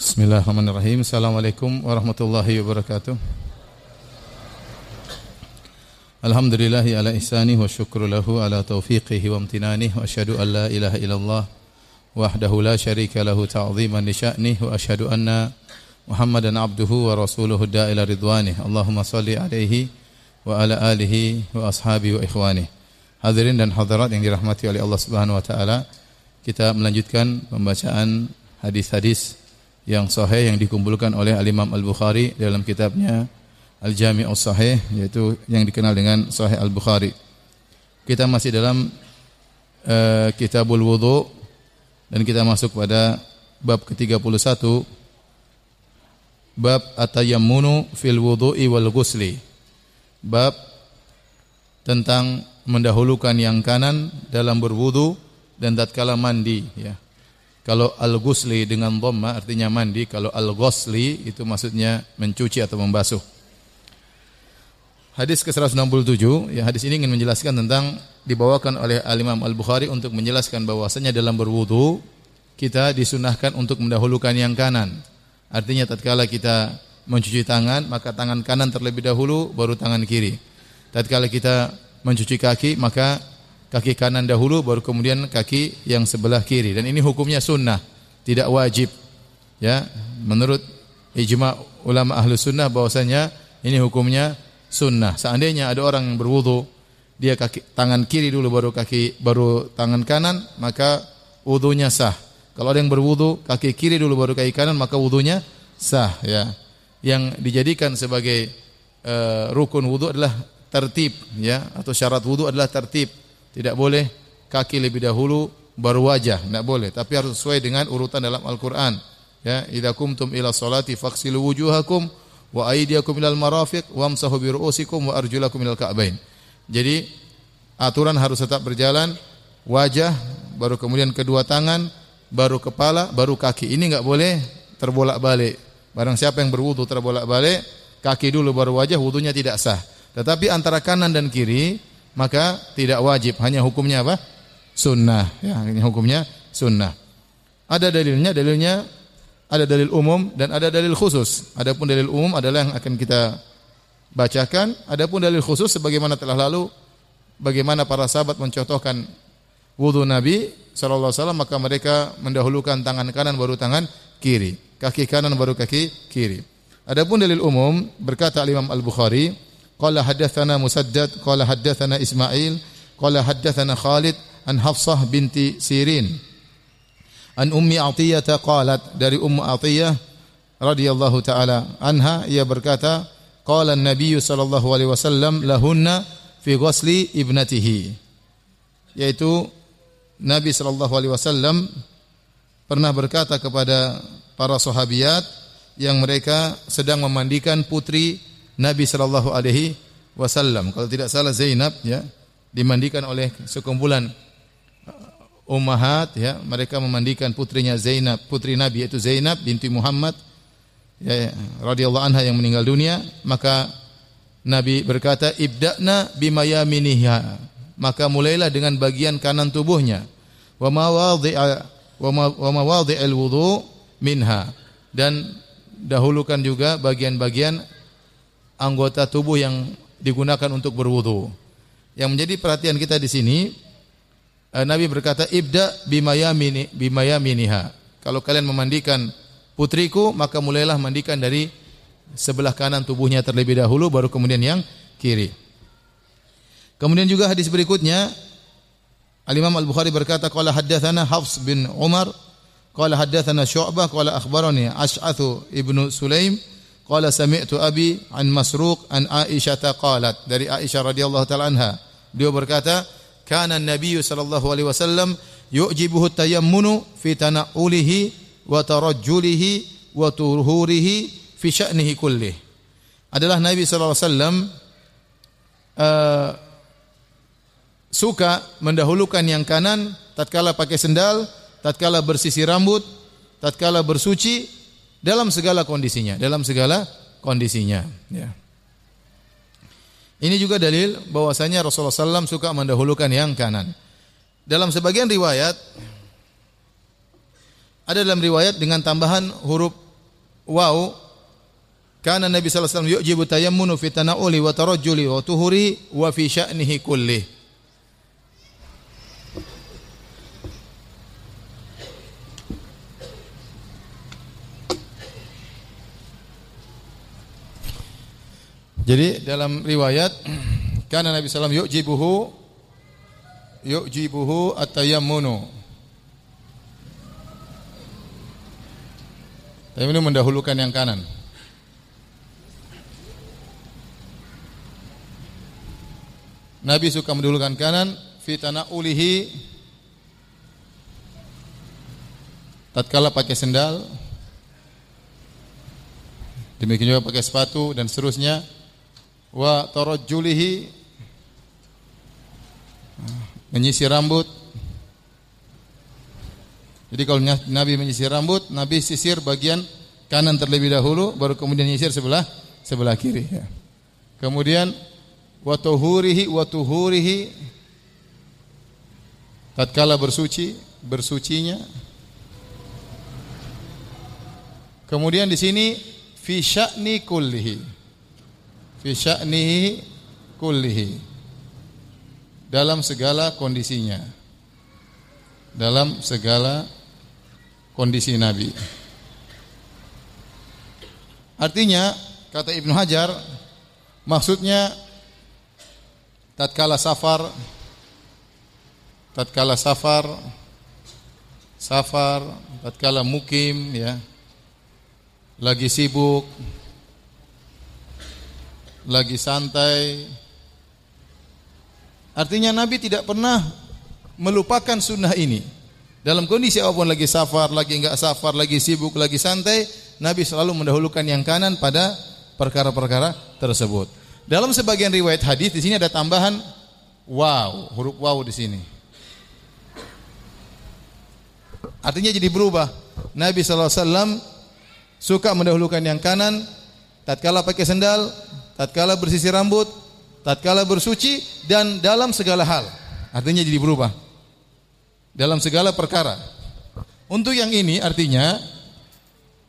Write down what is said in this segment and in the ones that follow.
Bismillahirrahmanirrahim. Assalamualaikum warahmatullahi wabarakatuh. Alhamdulillahi ala ihsanih wa syukru lahu ala taufiqihi wa amtinanih wa asyhadu an la ilaha illallah wahdahu la syarika lahu ta'ziman li sya'nih wa asyhadu anna Muhammadan abduhu wa rasuluhu da'ila ridwanih. Allahumma salli alaihi wa ala alihi wa ashabihi wa ikhwanih. Hadirin dan hadirat yang dirahmati oleh Allah Subhanahu wa taala, kita melanjutkan pembacaan hadis-hadis yang sahih yang dikumpulkan oleh Al Imam Al Bukhari dalam kitabnya Al Jami' As Sahih, yaitu yang dikenal dengan Sahih Al Bukhari. Kita masih dalam Kitabul Wudu dan kita masuk pada bab ke-31, bab At-Tayammunu fil Wudu'i wal Ghusli. Bab tentang mendahulukan yang kanan dalam berwudu dan tatkala mandi, ya. Kalau al-ghusli dengan dhamma artinya mandi, kalau al-ghusli itu maksudnya mencuci atau membasuh. Hadis ke-167, ya, hadis ini ingin menjelaskan tentang dibawakan oleh Al-Imam Al-Bukhari untuk menjelaskan bahwasanya dalam berwudu kita disunahkan untuk mendahulukan yang kanan. Artinya tatkala kita mencuci tangan, maka tangan kanan terlebih dahulu baru tangan kiri. Tatkala kita mencuci kaki, maka kaki kanan dahulu baru kemudian kaki yang sebelah kiri, dan ini hukumnya sunnah, tidak wajib, ya, menurut ijma ulama ahlu sunnah bahwasanya ini hukumnya sunnah. Seandainya ada orang yang berwudu dia tangan kiri dulu baru tangan kanan, maka wudunya sah. Kalau ada yang berwudu kaki kiri dulu baru kaki kanan, maka wudunya sah, ya. Yang dijadikan sebagai rukun wudu adalah tertib, ya, atau syarat wudu adalah tertib. Tidak boleh kaki lebih dahulu baru wajah, tidak boleh. Tapi harus sesuai dengan urutan dalam Al-Quran. Ya, idza kumtum ila sholati faghsilu wujuhakum wa aydiyakum ilal marafiq wamsahu bi ru'usikum wa arjulakum ilal ka'bain. Jadi aturan harus tetap berjalan, wajah, baru kemudian kedua tangan, baru kepala, baru kaki. Ini enggak boleh terbolak-balik. Barang siapa yang berwudu terbolak-balik, kaki dulu baru wajah, wudunya tidak sah. Tetapi antara kanan dan kiri maka tidak wajib, hanya hukumnya apa? Sunnah, ya, hanya hukumnya sunnah. Ada dalilnya ada dalil umum dan ada dalil khusus. Adapun dalil umum adalah yang akan kita bacakan, adapun dalil khusus sebagaimana telah lalu bagaimana para sahabat mencontohkan wudu Nabi sallallahu alaihi wasallam, maka mereka mendahulukan tangan kanan baru tangan kiri, kaki kanan baru kaki kiri. Adapun dalil umum berkata Imam Al-Bukhari, qala haddatsana Musaddad qala haddatsana Ismail qala haddatsana Khalid an Hafsah binti Sirin an Ummi Athiyah qalat, dari Ummu Athiyah radhiyallahu taala anha, ia berkata qala an-nabiy sallallahu alaihi wasallam lahunna fi ghusli ibnatihi, yaitu Nabi sallallahu alaihi wasallam pernah berkata kepada para sahabiat yang mereka sedang memandikan putri Nabi sallallahu alaihi wasallam. Kalau tidak salah Zainab, ya, dimandikan oleh sekumpulan ummahat, ya, mereka memandikan putrinya Zainab, putri Nabi yaitu Zainab binti Muhammad, ya, radhiyallahu anha yang meninggal dunia. Maka Nabi berkata, "Ibda'na bima yaminiha." Maka mulailah dengan bagian kanan tubuhnya. Wa mawadhi'a wa mawadhi'al wudu' minha. Dan dahulukan juga bagian-bagian anggota tubuh yang digunakan untuk berwudu. Yang menjadi perhatian kita di sini, Nabi berkata, "Ibda bima yaminiha." Kalau kalian memandikan putriku, maka mulailah mandikan dari sebelah kanan tubuhnya terlebih dahulu, baru kemudian yang kiri. Kemudian juga hadis berikutnya, Al-Imam Al-Bukhari berkata, "Qala haddatsana Hafs bin Umar, qala haddatsana Syu'bah, qala akhbarani Asy'athu ibn Sulaim." Qala sami'tu abi an Masruq an Aisyah qalat, dari Aisyah radhiyallahu taala anha, dia berkata, "Kana an-nabiy sallallahu alaihi wasallam yu'jibuhu at-tayammunu fi tana'ulihi wa tarajjulihi wa tuhurihi fi sya'nihi kullih." Adalah Nabi sallallahu alaihi wasallam suka mendahulukan yang kanan tatkala pakai sendal, tatkala bersisir rambut, tatkala bersuci, dalam segala kondisinya, ya. Ini juga dalil bahwasanya Rasulullah SAW suka mendahulukan yang kanan. Dalam sebagian riwayat, ada dalam riwayat dengan tambahan huruf waw, kana Nabi sallallahu alaihi wasallam yujibu tayammunu fi tana'uli wa tarajjuli wa tuhuri wa fi sya'nihi kullih. Jadi dalam riwayat kana Nabi sallallahu alaihi wasallam yujibuhu at-tayammunu. Tayammunu mendahulukan yang kanan. Nabi suka mendahulukan kanan fi tana'ulihi, tatkala pakai sendal, demikian juga pakai sepatu dan seterusnya. Wa tarajjulihi, menyisir rambut. Jadi kalau Nabi menyisir rambut, Nabi sisir bagian kanan terlebih dahulu, baru kemudian nyisir sebelah kiri. Kemudian watuhurihi, tatkala bersucinya. Kemudian di sini fi sya'ni kullihi. Fi sya'nihi kullihi, dalam segala kondisinya, dalam segala kondisi Nabi. Artinya, kata Ibnu Hajar, maksudnya tatkala safar, tatkala mukim, ya, lagi sibuk, lagi santai. Artinya Nabi tidak pernah melupakan sunnah ini. Dalam kondisi apapun, lagi safar, lagi enggak safar, lagi sibuk, lagi santai, Nabi selalu mendahulukan yang kanan pada perkara-perkara tersebut. Dalam sebagian riwayat hadis di sini ada tambahan waw, huruf waw di sini. Artinya jadi berubah. Nabi sallallahu alaihi wasallam suka mendahulukan yang kanan tatkala pakai sendal, tatkala bersisir rambut, tatkala bersuci, dan dalam segala hal. Artinya jadi berubah, dalam segala perkara. Untuk yang ini artinya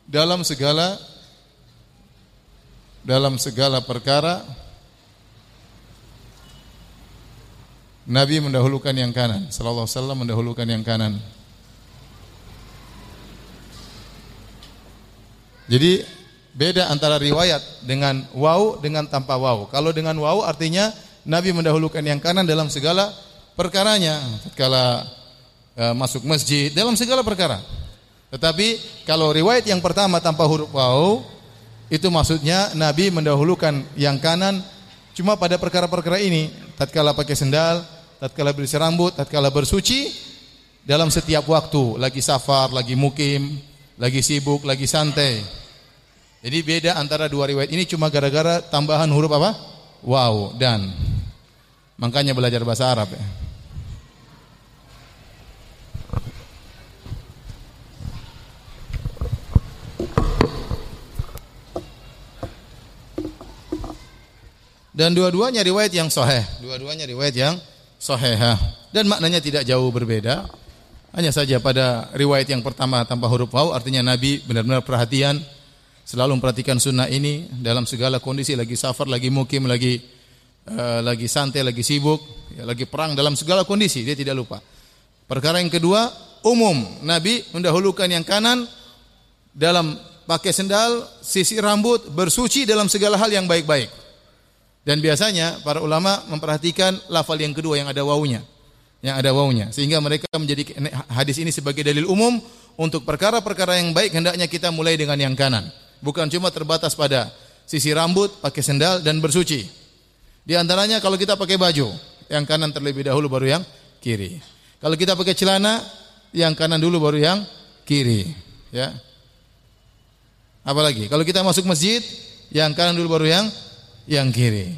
dalam segala perkara Nabi mendahulukan yang kanan, sallallahu alaihi wasallam mendahulukan yang kanan. Jadi beda antara riwayat dengan waw dengan tanpa waw. Kalau dengan waw artinya Nabi mendahulukan yang kanan dalam segala perkaranya, tatkala masuk masjid, dalam segala perkara. Tetapi kalau riwayat yang pertama tanpa huruf waw, itu maksudnya Nabi mendahulukan yang kanan cuma pada perkara-perkara ini, tatkala pakai sendal, tatkala bersih rambut, tatkala bersuci, dalam setiap waktu, lagi safar, lagi mukim, lagi sibuk, lagi santai. Jadi beda antara dua riwayat ini cuma gara-gara tambahan huruf apa? Waw. Dan makanya belajar bahasa Arab, ya. Dan dua-duanya riwayat yang sahih. Dan maknanya tidak jauh berbeda. Hanya saja pada riwayat yang pertama tanpa huruf waw artinya Nabi benar-benar perhatian, selalu memperhatikan sunnah ini dalam segala kondisi, lagi safar, lagi mukim, lagi santai, lagi sibuk, ya, lagi perang, dalam segala kondisi dia tidak lupa. Perkara yang kedua umum, Nabi mendahulukan yang kanan dalam pakai sendal, sisir rambut, bersuci, dalam segala hal yang baik-baik. Dan biasanya para ulama memperhatikan lafal yang kedua yang ada wawunya, sehingga mereka menjadikan hadis ini sebagai dalil umum untuk perkara-perkara yang baik hendaknya kita mulai dengan yang kanan. Bukan cuma terbatas pada sisir rambut, pakai sendal, dan bersuci. Di antaranya kalau kita pakai baju, yang kanan terlebih dahulu baru yang kiri. Kalau kita pakai celana, yang kanan dulu baru yang kiri. Ya. Apalagi kalau kita masuk masjid, yang kanan dulu baru yang kiri.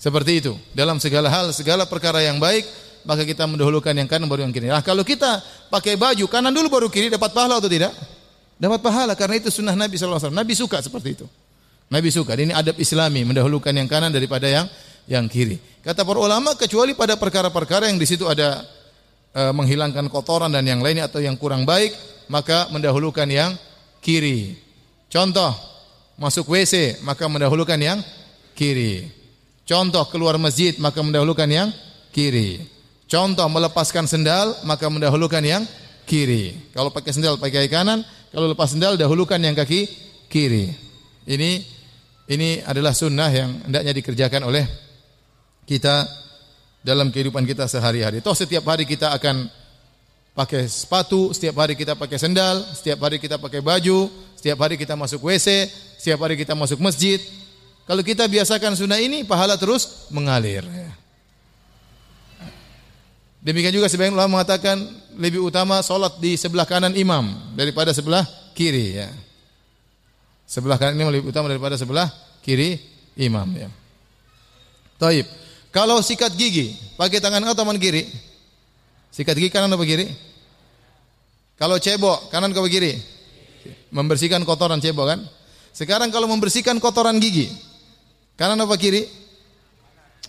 Seperti itu. Dalam segala hal, segala perkara yang baik, maka kita mendahulukan yang kanan baru yang kiri. Nah, kalau kita pakai baju, kanan dulu baru kiri, dapat pahala atau tidak? Dapat pahala, karena itu sunnah Nabi sallallahu alaihi wasallam. Nabi suka seperti itu. Nabi suka. Ini adab Islami, mendahulukan yang kanan daripada yang kiri. Kata para ulama kecuali pada perkara-perkara yang di situ ada menghilangkan kotoran dan yang lainnya atau yang kurang baik, maka mendahulukan yang kiri. Contoh, masuk WC maka mendahulukan yang kiri. Contoh, keluar masjid maka mendahulukan yang kiri. Contoh, melepaskan sendal maka mendahulukan yang kiri. Kalau pakai sendal pakai kanan, kalau lepas sendal dahulukan yang kaki kiri. Ini adalah sunnah yang hendaknya dikerjakan oleh kita dalam kehidupan kita sehari-hari. Toh setiap hari kita akan pakai sepatu, setiap hari kita pakai sendal, setiap hari kita pakai baju, setiap hari kita masuk WC, setiap hari kita masuk masjid. Kalau kita biasakan sunnah ini, pahala terus mengalir. Demikian juga sebagian ulama mengatakan lebih utama solat di sebelah kanan imam daripada sebelah kiri. Ya. Sebelah kanan imam lebih utama daripada sebelah kiri imam. Ya. Taib. Kalau sikat gigi, pakai tangan atau tangan kiri? Sikat gigi kanan atau kiri? Kalau cebok, kanan atau kiri? Membersihkan kotoran cebok kan? Sekarang kalau membersihkan kotoran gigi, kanan atau kiri?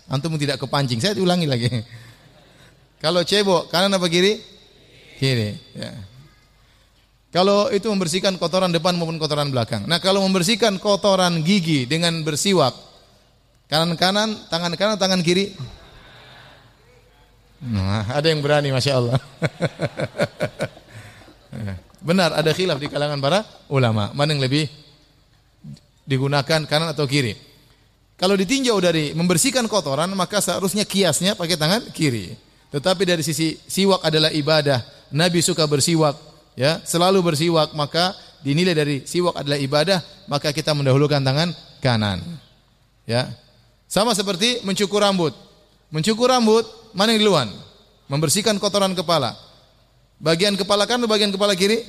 Antum tidak kepancing, saya ulangi lagi. Kalau cebok kanan apa kiri? Kiri. Ya. Kalau itu membersihkan kotoran depan maupun kotoran belakang. Nah, kalau membersihkan kotoran gigi dengan bersiwak, kanan tangan kiri. Nah, ada yang berani, masya Allah. Benar, ada khilaf di kalangan para ulama. Mana yang lebih digunakan, kanan atau kiri? Kalau ditinjau dari membersihkan kotoran, maka seharusnya kiasnya pakai tangan kiri. Tetapi dari sisi siwak adalah ibadah. Nabi suka bersiwak, ya, selalu bersiwak, maka dinilai dari siwak adalah ibadah, maka kita mendahulukan tangan kanan. Ya. Sama seperti mencukur rambut. Mencukur rambut mana yang duluan? Membersihkan kotoran kepala. Bagian kepala kanan atau bagian kepala kiri?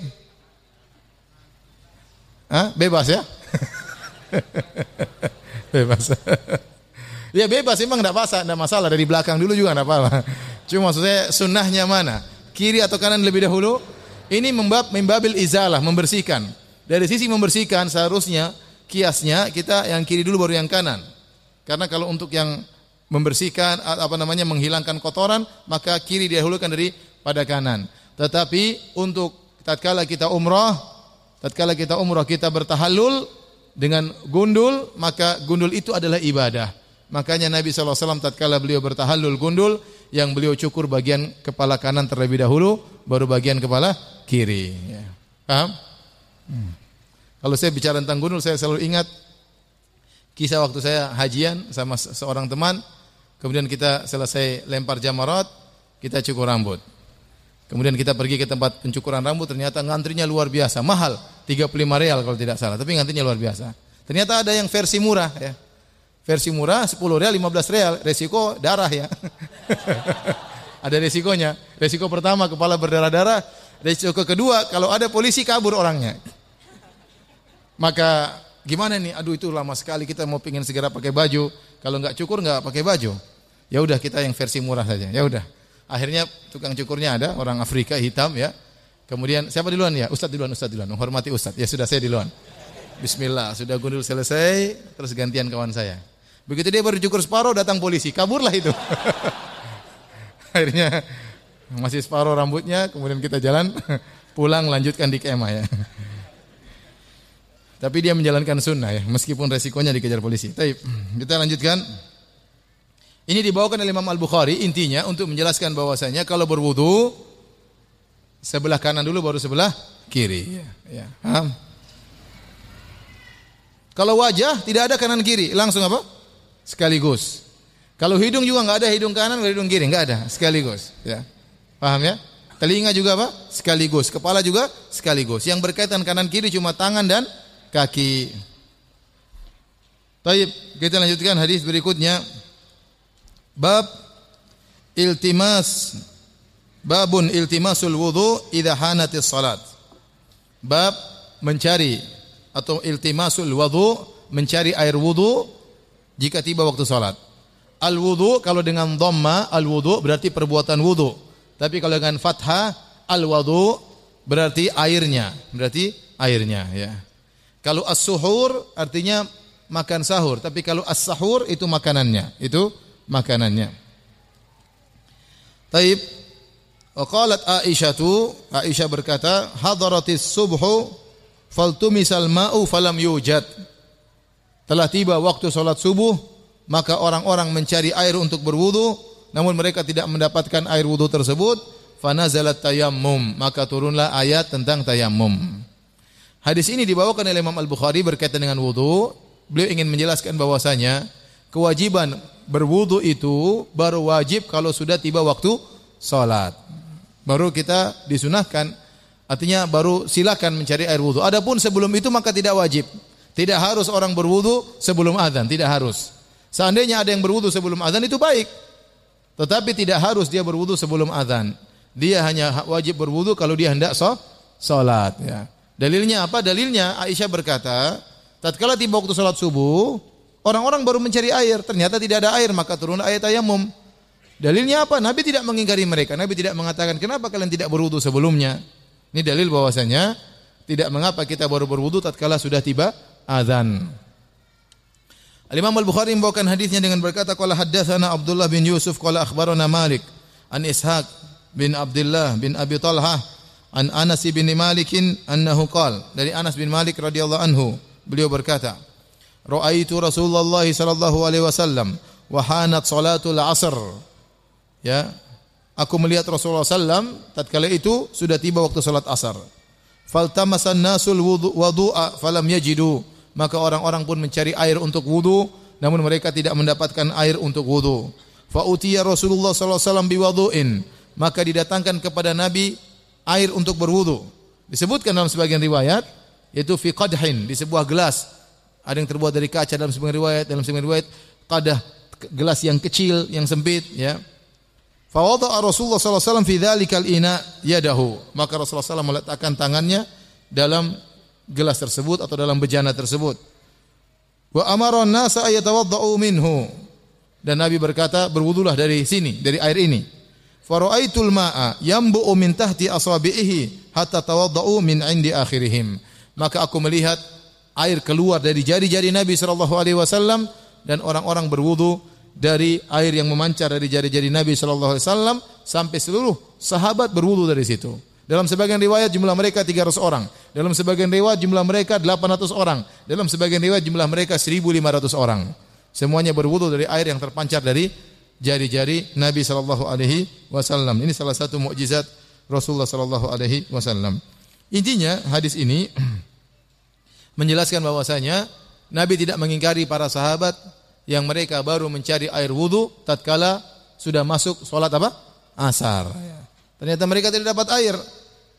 Hah? Bebas ya? Bebas. Ya bebas, memang enggak masalah, dari belakang dulu juga enggak apa-apa. Cuma maksud saya sunnahnya mana? Kiri atau kanan lebih dahulu? Ini membabil izalah, membersihkan. Dari sisi membersihkan seharusnya kiasnya kita yang kiri dulu baru yang kanan. Karena kalau untuk yang membersihkan menghilangkan kotoran, maka kiri didahulukan daripada kanan. Tetapi untuk tatkala kita umrah kita bertahallul dengan gundul, maka gundul itu adalah ibadah. Makanya Nabi SAW tatkala beliau bertahallul gundul, yang beliau cukur bagian kepala kanan terlebih dahulu, baru bagian kepala kiri. Ya. Paham? Kalau saya bicara tentang gundul, saya selalu ingat kisah waktu saya hajian sama seorang teman. Kemudian kita selesai lempar jamarat, kita cukur rambut. Kemudian kita pergi ke tempat pencukuran rambut, ternyata ngantrinya luar biasa, mahal, 35 real kalau tidak salah, tapi ngantrinya luar biasa. Ternyata ada yang versi murah, ya. Versi murah 10 real, 15 real, resiko darah ya. Ada resikonya. Resiko pertama kepala berdarah-darah, resiko kedua kalau ada polisi kabur orangnya. Maka gimana nih? Aduh itu lama sekali, kita mau pingin segera pakai baju, kalau enggak cukur enggak pakai baju. Ya udah kita yang versi murah saja. Ya udah. Akhirnya tukang cukurnya ada orang Afrika hitam ya. Kemudian siapa duluan ya? Ustaz duluan. Menghormati ustaz. Ya sudah saya duluan. Bismillah, sudah gundul selesai, terus gantian kawan saya. Begitu dia baru cukur separuh, datang polisi, kaburlah itu. Akhirnya masih separuh rambutnya, kemudian kita jalan pulang, lanjutkan di kemah ya. Tapi dia menjalankan sunnah ya, meskipun resikonya dikejar polisi. Tapi kita lanjutkan. Ini dibawakan oleh Imam Al Bukhari, intinya untuk menjelaskan bahwasanya kalau berwudu sebelah kanan dulu baru sebelah kiri. Ya. Paham? Kalau wajah tidak ada kanan kiri, langsung apa? Sekaligus. Kalau hidung juga enggak ada hidung kanan, enggak ada hidung kiri, enggak ada, sekaligus, ya. Paham ya? Telinga juga apa? Sekaligus, kepala juga sekaligus. Yang berkaitan kanan kiri cuma tangan dan kaki. Baik, kita lanjutkan hadis berikutnya. Babun iltimasul wudu idza hanatis salat. Bab mencari atau iltimasul wudu, mencari air wudu jika tiba waktu salat. Al wudu kalau dengan dhamma al wudu berarti perbuatan wudu. Tapi kalau dengan fathah al wudu berarti airnya ya. Kalau as-suhur artinya makan sahur, tapi kalau as-sahur itu makanannya, Taib. Wa qalat Aisyah berkata, hadaratis subhu faltumisal ma'u falam yujad. Telah tiba waktu salat subuh, maka orang-orang mencari air untuk berwudu, namun mereka tidak mendapatkan air wudu tersebut. Fanazalat tayammum, maka turunlah ayat tentang tayammum. Hadis ini dibawakan oleh Imam Al Bukhari berkaitan dengan wudu. Beliau ingin menjelaskan bahwasanya kewajiban berwudu itu baru wajib kalau sudah tiba waktu salat. Baru kita disunahkan, artinya baru silakan mencari air wudu. Adapun sebelum itu maka tidak wajib. Tidak harus orang berwudu sebelum azan, tidak harus. Seandainya ada yang berwudu sebelum azan itu baik. Tetapi tidak harus dia berwudu sebelum azan. Dia hanya wajib berwudu kalau dia hendak salat, ya. Dalilnya apa? Dalilnya Aisyah berkata, tatkala tiba waktu salat subuh, orang-orang baru mencari air, ternyata tidak ada air, maka turun ayat tayammum. Dalilnya apa? Nabi tidak mengingkari mereka. Nabi tidak mengatakan, "Kenapa kalian tidak berwudu sebelumnya?" Ini dalil bahwasanya tidak mengapa kita baru berwudu tatkala sudah tiba azan. Al-Imam Al-Bukhari membawakan hadisnya dengan berkata, "Qala haddatsana Abdullah bin Yusuf, qala akhbarana Malik an Ishaq bin Abdullah bin Abi Thalhah an Anas bin Malik annahu qala." Dari Anas bin Malik radhiyallahu anhu, beliau berkata, "Ra'aitu Rasulullah sallallahu alaihi wasallam wa hanat salatul 'ashr." Ya, aku melihat Rasulullah sallam tatkala itu sudah tiba waktu salat asar. Faltamasan nasul wudu'a falam yajidu, maka orang-orang pun mencari air untuk wudu, namun mereka tidak mendapatkan air untuk wudu. Fa utiya Rasulullah sallallahu alaihi wasallam biwudu'in, maka didatangkan kepada Nabi air untuk berwudu. Disebutkan dalam sebagian riwayat yaitu fi qadhin, di sebuah gelas. Ada yang terbuat dari kaca dalam sebagian riwayat, dalam sebagian riwayat qadah, gelas yang kecil, yang sempit, ya. Fa wada'a Rasulullah sallallahu alaihi wasallam fi dzalikal ina yadahu, maka Rasulullah sallallahu alaihi wasallam meletakkan tangannya dalam gelas tersebut atau dalam bejana tersebut. Wa amara an-nasa ayatawadda'u minhu, dan Nabi berkata, berwudulah dari sini, dari air ini. Fa ra'aitul ma'a yambu'u min tahti asabi'ihi hatta tawadda'u min 'indi akhirihim, maka aku melihat air keluar dari jari-jari Nabi sallallahu alaihi wasallam dan orang-orang berwudu dari air yang memancar dari jari-jari Nabi sallallahu alaihi wasallam sampai seluruh sahabat berwudu dari situ. Dalam sebagian riwayat jumlah mereka 300 orang, dalam sebagian riwayat jumlah mereka 800 orang, dalam sebagian riwayat jumlah mereka 1.500 orang. Semuanya berwudu dari air yang terpancar dari jari-jari Nabi sallallahu alaihi wasallam. Ini salah satu mukjizat Rasulullah sallallahu alaihi wasallam. Intinya hadis ini menjelaskan bahwasanya Nabi tidak mengingkari para sahabat yang mereka baru mencari air wudu tatkala sudah masuk salat apa? Asar. Ternyata mereka tidak dapat air,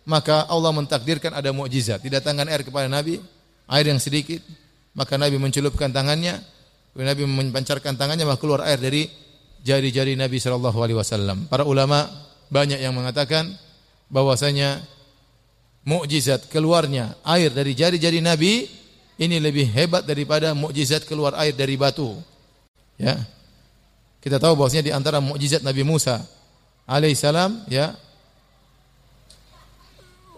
maka Allah mentakdirkan ada mukjizat. Didatangkan air kepada Nabi, air yang sedikit, maka Nabi mencelupkan tangannya, Nabi memancarkan tangannya, maka keluar air dari jari-jari Nabi sallallahu alaihi wasallam. Para ulama banyak yang mengatakan bahwasanya mukjizat keluarnya air dari jari-jari Nabi ini lebih hebat daripada mukjizat keluar air dari batu. Ya. Kita tahu bahwasanya di antara mukjizat Nabi Musa alaihissalam, ya,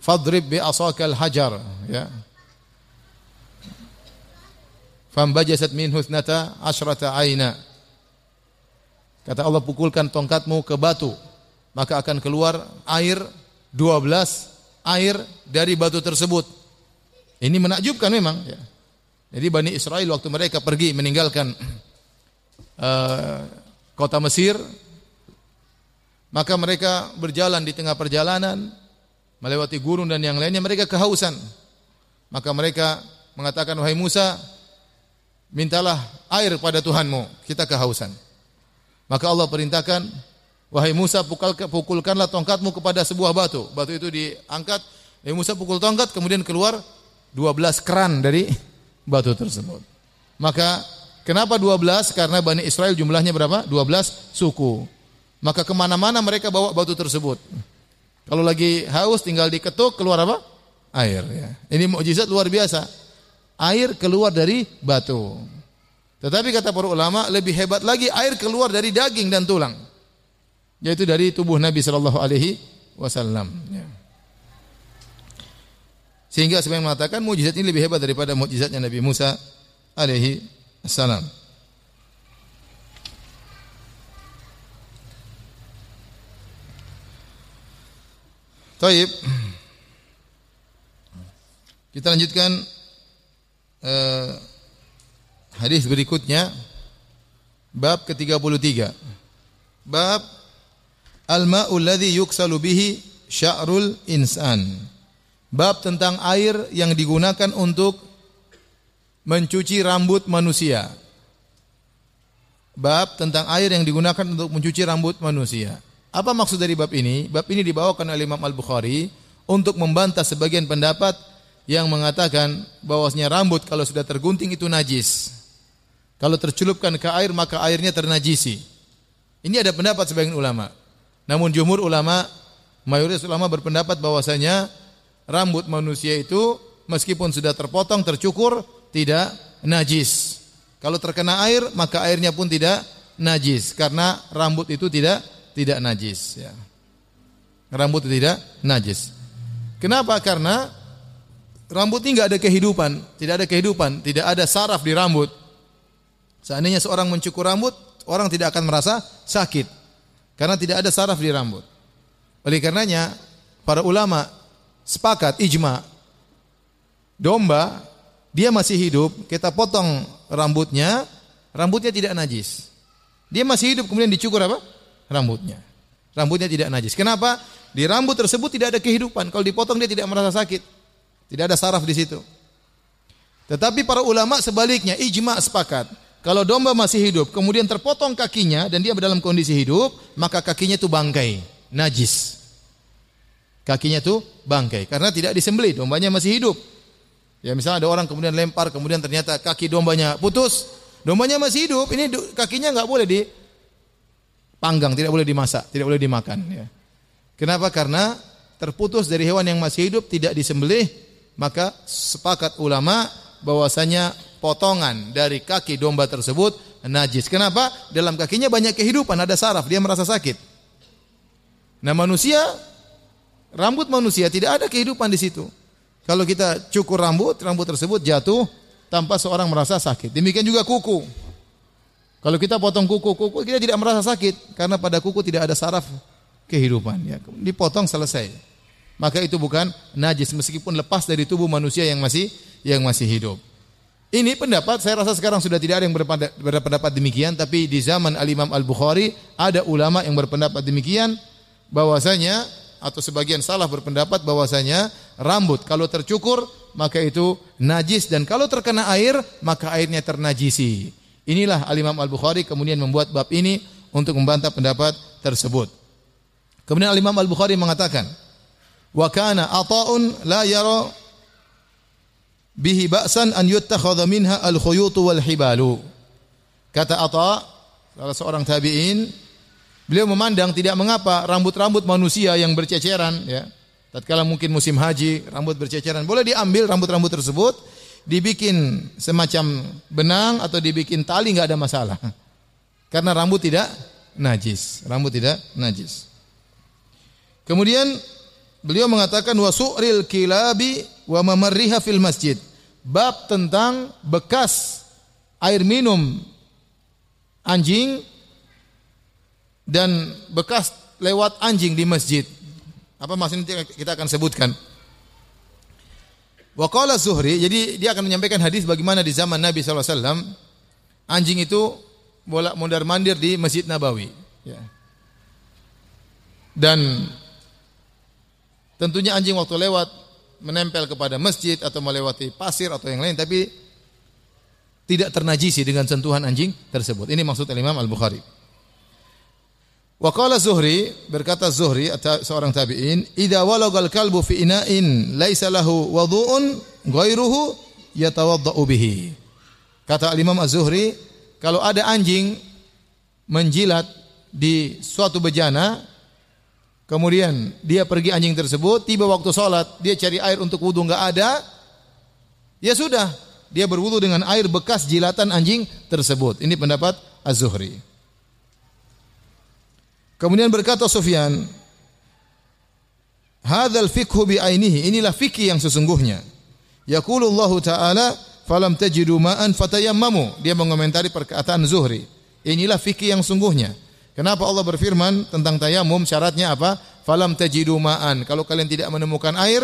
fadrib bi asakal hajar, ya, fambajasat minhu ithnata asyrata aina, kata Allah, pukulkan tongkatmu ke batu maka akan keluar air 12 air dari batu tersebut. Ini menakjubkan memang, ya. Jadi Bani Israel waktu mereka pergi meninggalkan kota Mesir, maka mereka berjalan di tengah perjalanan melewati gurun dan yang lainnya, mereka kehausan. Maka mereka mengatakan, "Wahai Musa, mintalah air pada Tuhanmu, kita kehausan." Maka Allah perintahkan, "Wahai Musa, pukulkanlah tongkatmu kepada sebuah batu." Batu itu diangkat, Nabi Musa pukul tongkat, kemudian keluar 12 keran dari batu tersebut. Maka kenapa 12? Karena Bani Israel jumlahnya berapa? 12 suku. Maka kemana-mana mereka bawa batu tersebut. Kalau lagi haus tinggal diketuk, keluar apa? Air, ya. Ini mukjizat luar biasa. Air keluar dari batu. Tetapi kata para ulama, lebih hebat lagi air keluar dari daging dan tulang, yaitu dari tubuh Nabi sallallahu alaihi wasallam. Sehingga sebagian mengatakan mukjizat ini lebih hebat daripada mukjizatnya Nabi Musa alaihi assalam. Baik. Kita lanjutkan hadis berikutnya, bab ke-33. Bab al-ma'u alladhi yuksalu bihi sya'rul insan. Bab tentang air yang digunakan untuk mencuci rambut manusia. Bab tentang air yang digunakan untuk mencuci rambut manusia. Apa maksud dari bab ini? Bab ini dibawakan oleh Imam Al-Bukhari untuk membantah sebagian pendapat yang mengatakan bahwasanya rambut kalau sudah tergunting itu najis. Kalau terculupkan ke air maka airnya ternajisi. Ini ada pendapat sebagian ulama. Namun jumhur ulama, mayoritas ulama berpendapat bahwasanya rambut manusia itu meskipun sudah terpotong, tercukur, tidak najis. Kalau terkena air maka airnya pun tidak najis karena rambut itu tidak najis, ya. Rambut tidak najis. Kenapa? Karena rambut ini enggak ada kehidupan, tidak ada saraf di rambut. Seandainya seorang mencukur rambut, orang tidak akan merasa sakit karena tidak ada saraf di rambut. Oleh karenanya para ulama sepakat ijma, domba dia masih hidup, kita potong rambutnya, rambutnya tidak najis. Dia masih hidup kemudian dicukur apa? Rambutnya. Rambutnya tidak najis. Kenapa? Di rambut tersebut tidak ada kehidupan. Kalau dipotong dia tidak merasa sakit. Tidak ada saraf di situ. Tetapi para ulama sebaliknya ijma sepakat. Kalau domba masih hidup kemudian terpotong kakinya dan dia dalam kondisi hidup, maka kakinya itu bangkai, najis. Kakinya itu bangkai karena tidak disembelih, dombanya masih hidup. Ya, misalnya ada orang kemudian lempar, kemudian ternyata kaki dombanya putus, dombanya masih hidup, ini kakinya nggak boleh dipanggang, tidak boleh dimasak, tidak boleh dimakan. Ya. Kenapa? Karena terputus dari hewan yang masih hidup, tidak disembelih, maka sepakat ulama bahwasanya potongan dari kaki domba tersebut najis. Kenapa? Dalam kakinya banyak kehidupan, ada saraf, dia merasa sakit. Nah manusia, rambut manusia tidak ada kehidupan di situ. Kalau kita cukur rambut, rambut tersebut jatuh tanpa seorang merasa sakit. Demikian juga kuku. Kalau kita potong kuku, kita tidak merasa sakit karena pada kuku tidak ada saraf kehidupan. Ya, dipotong selesai. Maka itu bukan najis meskipun lepas dari tubuh manusia yang masih hidup. Ini pendapat, saya rasa sekarang sudah tidak ada yang berpendapat demikian. Tapi di zaman Al-Imam Al-Bukhari ada ulama yang berpendapat demikian bahwasanya, atau sebagian salah berpendapat bahwasanya rambut kalau tercukur maka itu najis dan kalau terkena air maka airnya ternajisi. Inilah Al-Imam Al-Bukhari kemudian membuat bab ini untuk membantah pendapat tersebut. Kemudian Al-Imam Al-Bukhari mengatakan, "Wa kana ata'un la yara bihi ba'san an yuttakhadha minha al-khuyut wal hibalu." Kata Atha, salah seorang tabi'in, beliau memandang tidak mengapa rambut-rambut manusia yang berceceran, ya. Tatkala mungkin musim haji, rambut berceceran, boleh diambil rambut-rambut tersebut, dibikin semacam benang atau dibikin tali, enggak ada masalah. Karena rambut tidak najis, Kemudian beliau mengatakan wasu'ril kilabi wa mamarriha fil masjid. Bab tentang bekas air minum anjing dan bekas lewat anjing di masjid. Apa maksudnya kita akan sebutkan. Wa qala Az-Zuhri, jadi dia akan menyampaikan hadis bagaimana di zaman Nabi sallallahu alaihi wasallam anjing itu bolak mondar-mandir di Masjid Nabawi, ya. Dan tentunya anjing waktu lewat menempel kepada masjid atau melewati pasir atau yang lain tapi tidak ternajisi dengan sentuhan anjing tersebut. Ini maksud Imam Al-Bukhari. Wa qala Az-Zuhri, berkata Az-Zuhri seorang tabi'in, "Idza walagal kalbu fi ina'in laisa lahu wudhu'un ghairuhu yatawadda'u bihi." Kata Imam Az-Zuhri, kalau ada anjing menjilat di suatu bejana, kemudian dia pergi anjing tersebut, tiba waktu salat, dia cari air untuk wudu enggak ada, ya sudah, dia berwudu dengan air bekas jilatan anjing tersebut. Ini pendapat Az-Zuhri. Kemudian berkata Sufyan, "Hadzal fikhu bi ainihi." Inilah fikih yang sesungguhnya. Yaqulu Allah Ta'ala, "Falam tajidu ma'an fatayammamu." Dia mengomentari perkataan Zuhri. Inilah fikih yang sungguhnya. Kenapa Allah berfirman tentang tayamum, syaratnya apa? "Falam tajidu ma'an." Kalau kalian tidak menemukan air,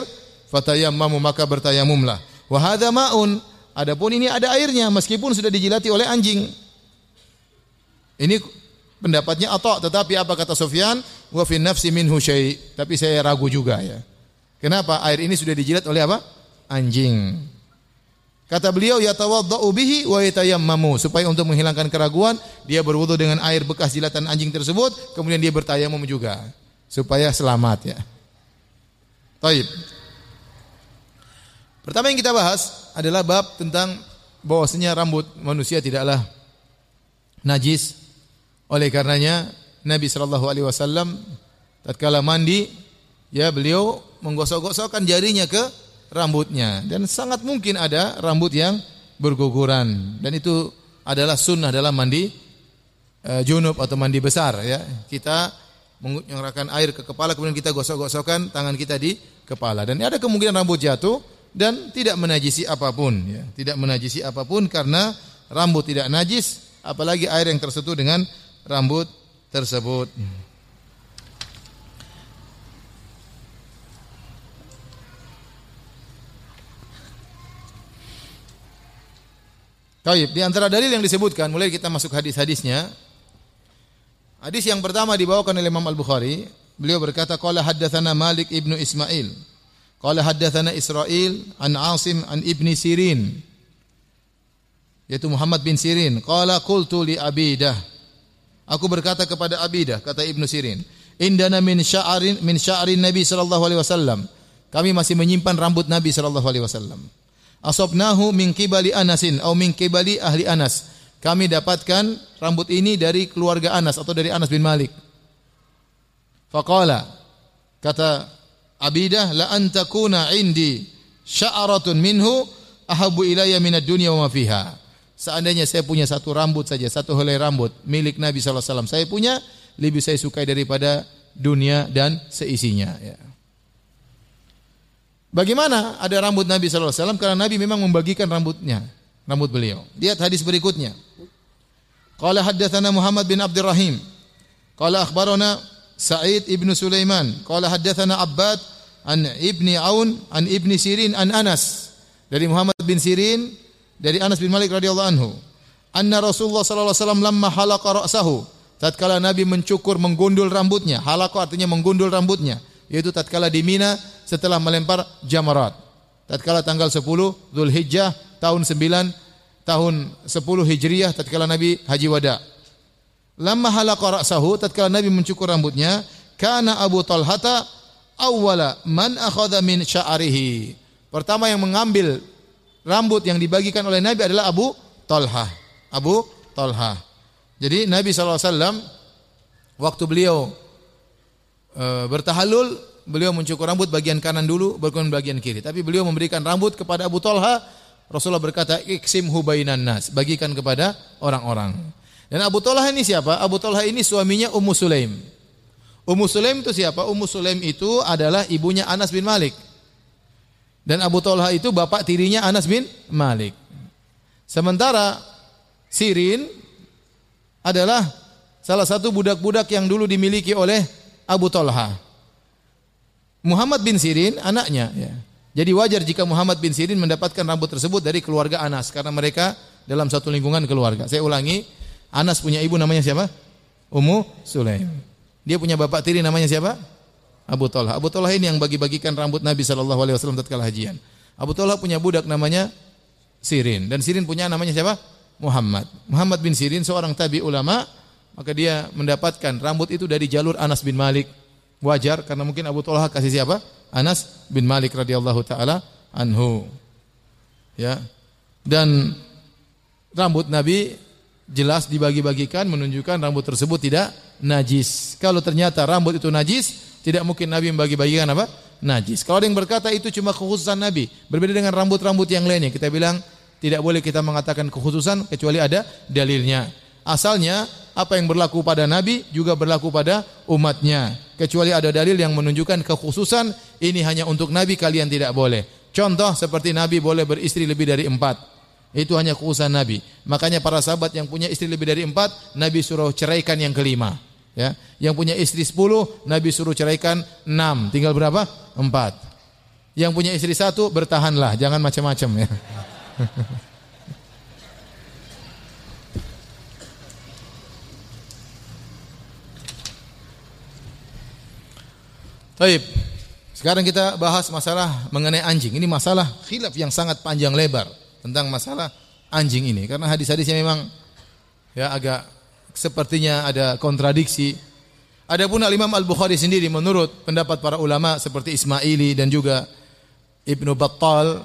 fatayammamu, maka bertayamumlah. Wa hadza ma'un, adapun ini ada airnya meskipun sudah dijilati oleh anjing. Ini pendapatnya Atha, tetapi apa kata Sufyan? Wa fi nafsi minhu syai', tapi saya ragu juga ya. Kenapa air ini sudah dijilat oleh apa? Anjing. Kata beliau yatawaddau bihi wa yatayammamu, supaya untuk menghilangkan keraguan dia berwudu dengan air bekas jilatan anjing tersebut, kemudian dia bertayamum juga supaya selamat ya. Taib. Pertama yang kita bahas adalah bab tentang bahwasanya rambut manusia tidaklah najis. Oleh karenanya Nabi sallallahu alaihi wasallam tatkala mandi ya beliau menggosok-gosokkan jarinya ke rambutnya, dan sangat mungkin ada rambut yang berguguran, dan itu adalah sunnah dalam mandi junub atau mandi besar ya. Kita mengerahkan air ke kepala kemudian kita gosok-gosokkan tangan kita di kepala, dan ada kemungkinan rambut jatuh dan tidak menajisi apapun ya, tidak menajisi apapun karena rambut tidak najis, apalagi air yang tersentuh dengan rambut tersebut. Taib, di antara dalil yang disebutkan, mulai kita masuk hadis-hadisnya. Hadis yang pertama dibawakan oleh Imam Al Bukhari, beliau berkata qala haddatsana Malik ibnu Ismail, qala haddatsana Israil an Asim an Ibni Sirin, yaitu Muhammad bin Sirin, qala qultu li Abidah, aku berkata kepada Abidah, kata Ibnu Sirin, indana min sya'rin Nabi sallallahu alaihi wasallam, kami masih menyimpan rambut Nabi sallallahu alaihi wasallam. Asabnahu min qibali Anasin atau min qibali ahli Anas. Kami dapatkan rambut ini dari keluarga Anas atau dari Anas bin Malik. Faqala, kata Abidah, la antakuna indi sya'ratun minhu ahabbu ilayya minad dunya wa ma fiha. Seandainya saya punya satu rambut saja, satu helai rambut milik Nabi sallallahu alaihi wasallam saya punya, lebih saya sukai daripada dunia dan seisinya ya. Bagaimana ada rambut Nabi sallallahu alaihi wasallam? Karena Nabi memang membagikan rambutnya, rambut beliau. Lihat hadis berikutnya. Qala haddatsana Muhammad bin Abdurrahim, qala akhbarana Sa'id ibn Sulaiman, qala haddatsana Abbad an Ibni Aun an Ibni Sirin an Anas, dari Muhammad bin Sirin dari Anas bin Malik radhiyallahu anhu, anna Rasulullah sallallahu alaihi wasallam lamma halaqa ra'sahu, tatkala Nabi mencukur, menggundul rambutnya. Halaqa artinya menggundul rambutnya, yaitu tatkala di Mina setelah melempar jamarat, tatkala tanggal 10 Zulhijjah tahun 10 Hijriah, tatkala Nabi haji wada. Lamma halaqa ra'sahu, tatkala Nabi mencukur rambutnya, kana Abu Thalhah awwala man akhadha min sya'rihi, pertama yang mengambil rambut yang dibagikan oleh Nabi adalah Abu Thalhah. Abu Thalhah. Jadi Nabi sallallahu alaihi wasallam waktu beliau bertahalul, beliau mencukur rambut bagian kanan dulu, baru bagian kiri. Tapi beliau memberikan rambut kepada Abu Thalhah. Rasulullah berkata, "Iqsimhu bainan nas," bagikan kepada orang-orang. Dan Abu Thalhah ini siapa? Abu Thalhah ini suaminya Ummu Sulaim. Ummu Sulaim itu siapa? Ummu Sulaim itu adalah ibunya Anas bin Malik. Dan Abu Thalhah itu bapak tirinya Anas bin Malik. Sementara Sirin adalah salah satu budak-budak yang dulu dimiliki oleh Abu Thalhah. Muhammad bin Sirin anaknya ya. Jadi wajar jika Muhammad bin Sirin mendapatkan rambut tersebut dari keluarga Anas, karena mereka dalam satu lingkungan keluarga. Saya ulangi, Anas punya ibu namanya siapa? Ummu Sulaim. Dia punya bapak tiri namanya siapa? Abu Thalhah. Abu Thalhah ini yang bagi-bagikan rambut Nabi sallallahu alaihi wasallam tatkala hajian. Abu Thalhah punya budak namanya Sirin, dan Sirin punya namanya siapa? Muhammad. Muhammad bin Sirin seorang tabi ulama. Maka dia mendapatkan rambut itu dari jalur Anas bin Malik. Wajar, karena mungkin Abu Thalhah kasih siapa? Anas bin Malik radhiyallahu taala anhu. Ya. Dan rambut Nabi jelas dibagi-bagikan menunjukkan rambut tersebut tidak najis. Kalau ternyata rambut itu najis, tidak mungkin Nabi membagi-bagikan apa? Najis. Kalau ada yang berkata itu cuma kekhususan Nabi, berbeda dengan rambut-rambut yang lainnya, kita bilang tidak boleh kita mengatakan kekhususan kecuali ada dalilnya. Asalnya apa yang berlaku pada Nabi juga berlaku pada umatnya, kecuali ada dalil yang menunjukkan kekhususan ini hanya untuk Nabi, kalian tidak boleh. Contoh seperti Nabi boleh beristri lebih dari 4, itu hanya kekhususan Nabi. Makanya para sahabat yang punya istri lebih dari 4, Nabi suruh ceraikan yang kelima ya. Yang punya istri 10, Nabi suruh ceraikan 6, tinggal berapa? 4. Yang punya istri satu, bertahanlah, jangan macam-macam ya. Baik, sekarang kita bahas masalah mengenai anjing. Ini masalah khilaf yang sangat panjang lebar tentang masalah anjing ini. Karena hadis-hadisnya memang ya agak sepertinya ada kontradiksi. Adapun Al-Imam Al Bukhari sendiri menurut pendapat para ulama seperti Ismaili dan juga Ibnu Battal,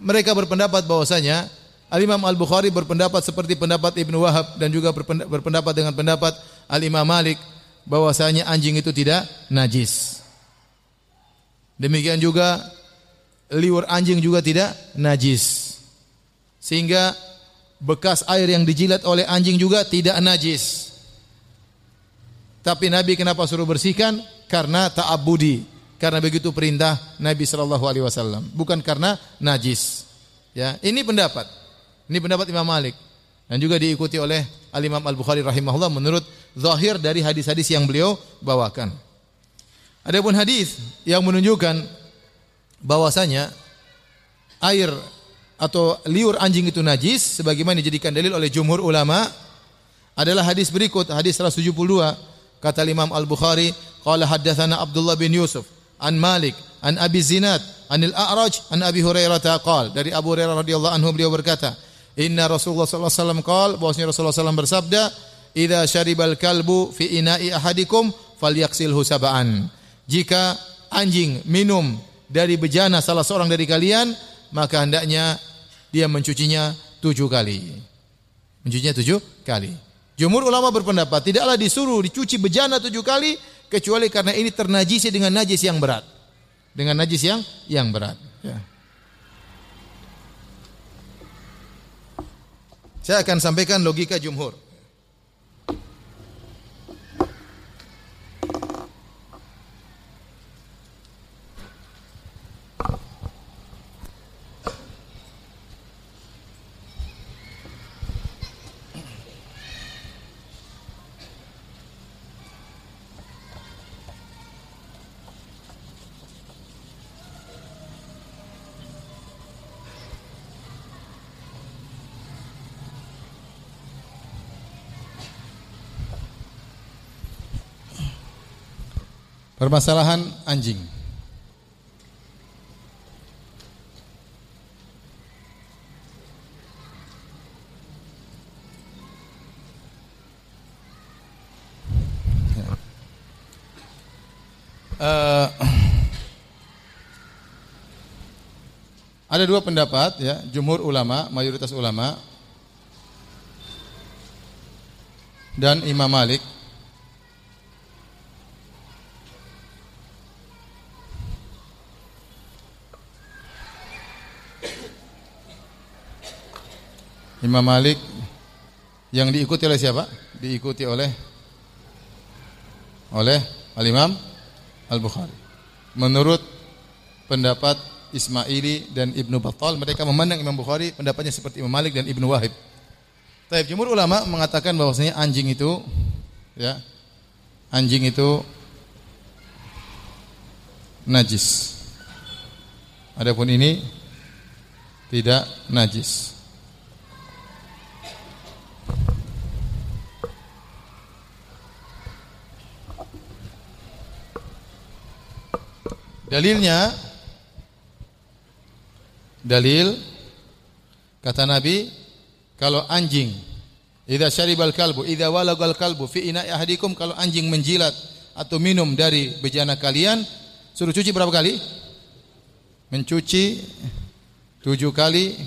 mereka berpendapat bahwasanya Al-Imam Al Bukhari berpendapat seperti pendapat Ibnu Wahab dan juga berpendapat dengan pendapat Al-Imam Malik bahwasanya anjing itu tidak najis. Demikian juga liur anjing juga tidak najis. Sehingga bekas air yang dijilat oleh anjing juga tidak najis. Tapi Nabi kenapa suruh bersihkan? Karena ta'abbudi. Karena begitu perintah Nabi SAW. Bukan karena najis. Ya, ini pendapat. Ini pendapat Imam Malik. Dan juga diikuti oleh Al-Imam Al-Bukhari rahimahullah menurut zahir dari hadis-hadis yang beliau bawakan. Adapun hadis yang menunjukkan bahwasanya air atau liur anjing itu najis sebagaimana dijadikan dalil oleh jumhur ulama adalah hadis berikut, hadis 172. Kata Imam Al-Bukhari, qala haddatsana Abdullah bin Yusuf an Malik an Abi Zinad anil A'raj an Abi Hurairah qala, dari Abu Hurairah radhiyallahu anhu beliau berkata, inna Rasulullah sallallahu alaihi wasallam qala, bahwasanya Rasulullah sallallahu alaihi wasallam bersabda, idza syaribal kalbu fi ina'i ahadikum falyaksilhu sab'an. Jika anjing minum dari bejana salah seorang dari kalian, maka hendaknya dia mencucinya 7 kali. Mencucinya 7 kali. Jumhur ulama berpendapat tidaklah disuruh dicuci bejana 7 kali kecuali karena ini ternajisi dengan najis yang berat. Dengan najis yang berat. Ya. Saya akan sampaikan logika jumhur. Permasalahan anjing. Ada 2 pendapat ya, jumhur ulama, mayoritas ulama dan Imam Malik. Imam Malik yang diikuti oleh siapa? Diikuti oleh Al-Imam Al-Bukhari. Menurut pendapat Ismaili dan Ibnu Battal, mereka memandang Imam Bukhari pendapatnya seperti Imam Malik dan Ibnu Wahib. Taib jumhur ulama mengatakan bahwasanya anjing itu ya, anjing itu najis. Adapun ini tidak najis. Dalil kata Nabi, kalau anjing idza syaribal kalbu idza walagal kalbu fi ina'i ahadikum, kalau anjing menjilat atau minum dari bejana kalian, suruh cuci berapa kali? Mencuci 7 kali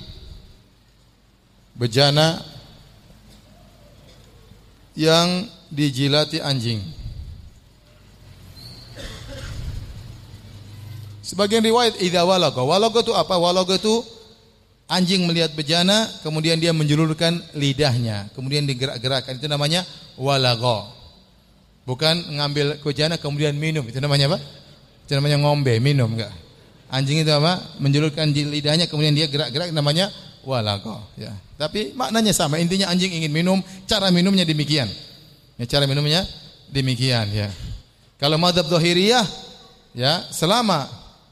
bejana yang dijilati anjing. Sebagian riwayat idza walaga. Walaga itu apa? Walaga itu anjing melihat bejana kemudian dia menjulurkan lidahnya, kemudian digerak-gerakkan, itu namanya walaga. Bukan ngambil bejana kemudian minum, itu namanya apa? Itu namanya ngombe, minum enggak. Anjing itu apa? Menjulurkan lidahnya kemudian dia gerak-gerak, namanya walaga ya. Tapi maknanya sama, intinya anjing ingin minum, cara minumnya demikian. Ya, cara minumnya demikian ya. Kalau mazhab Zahiriyah ya, selama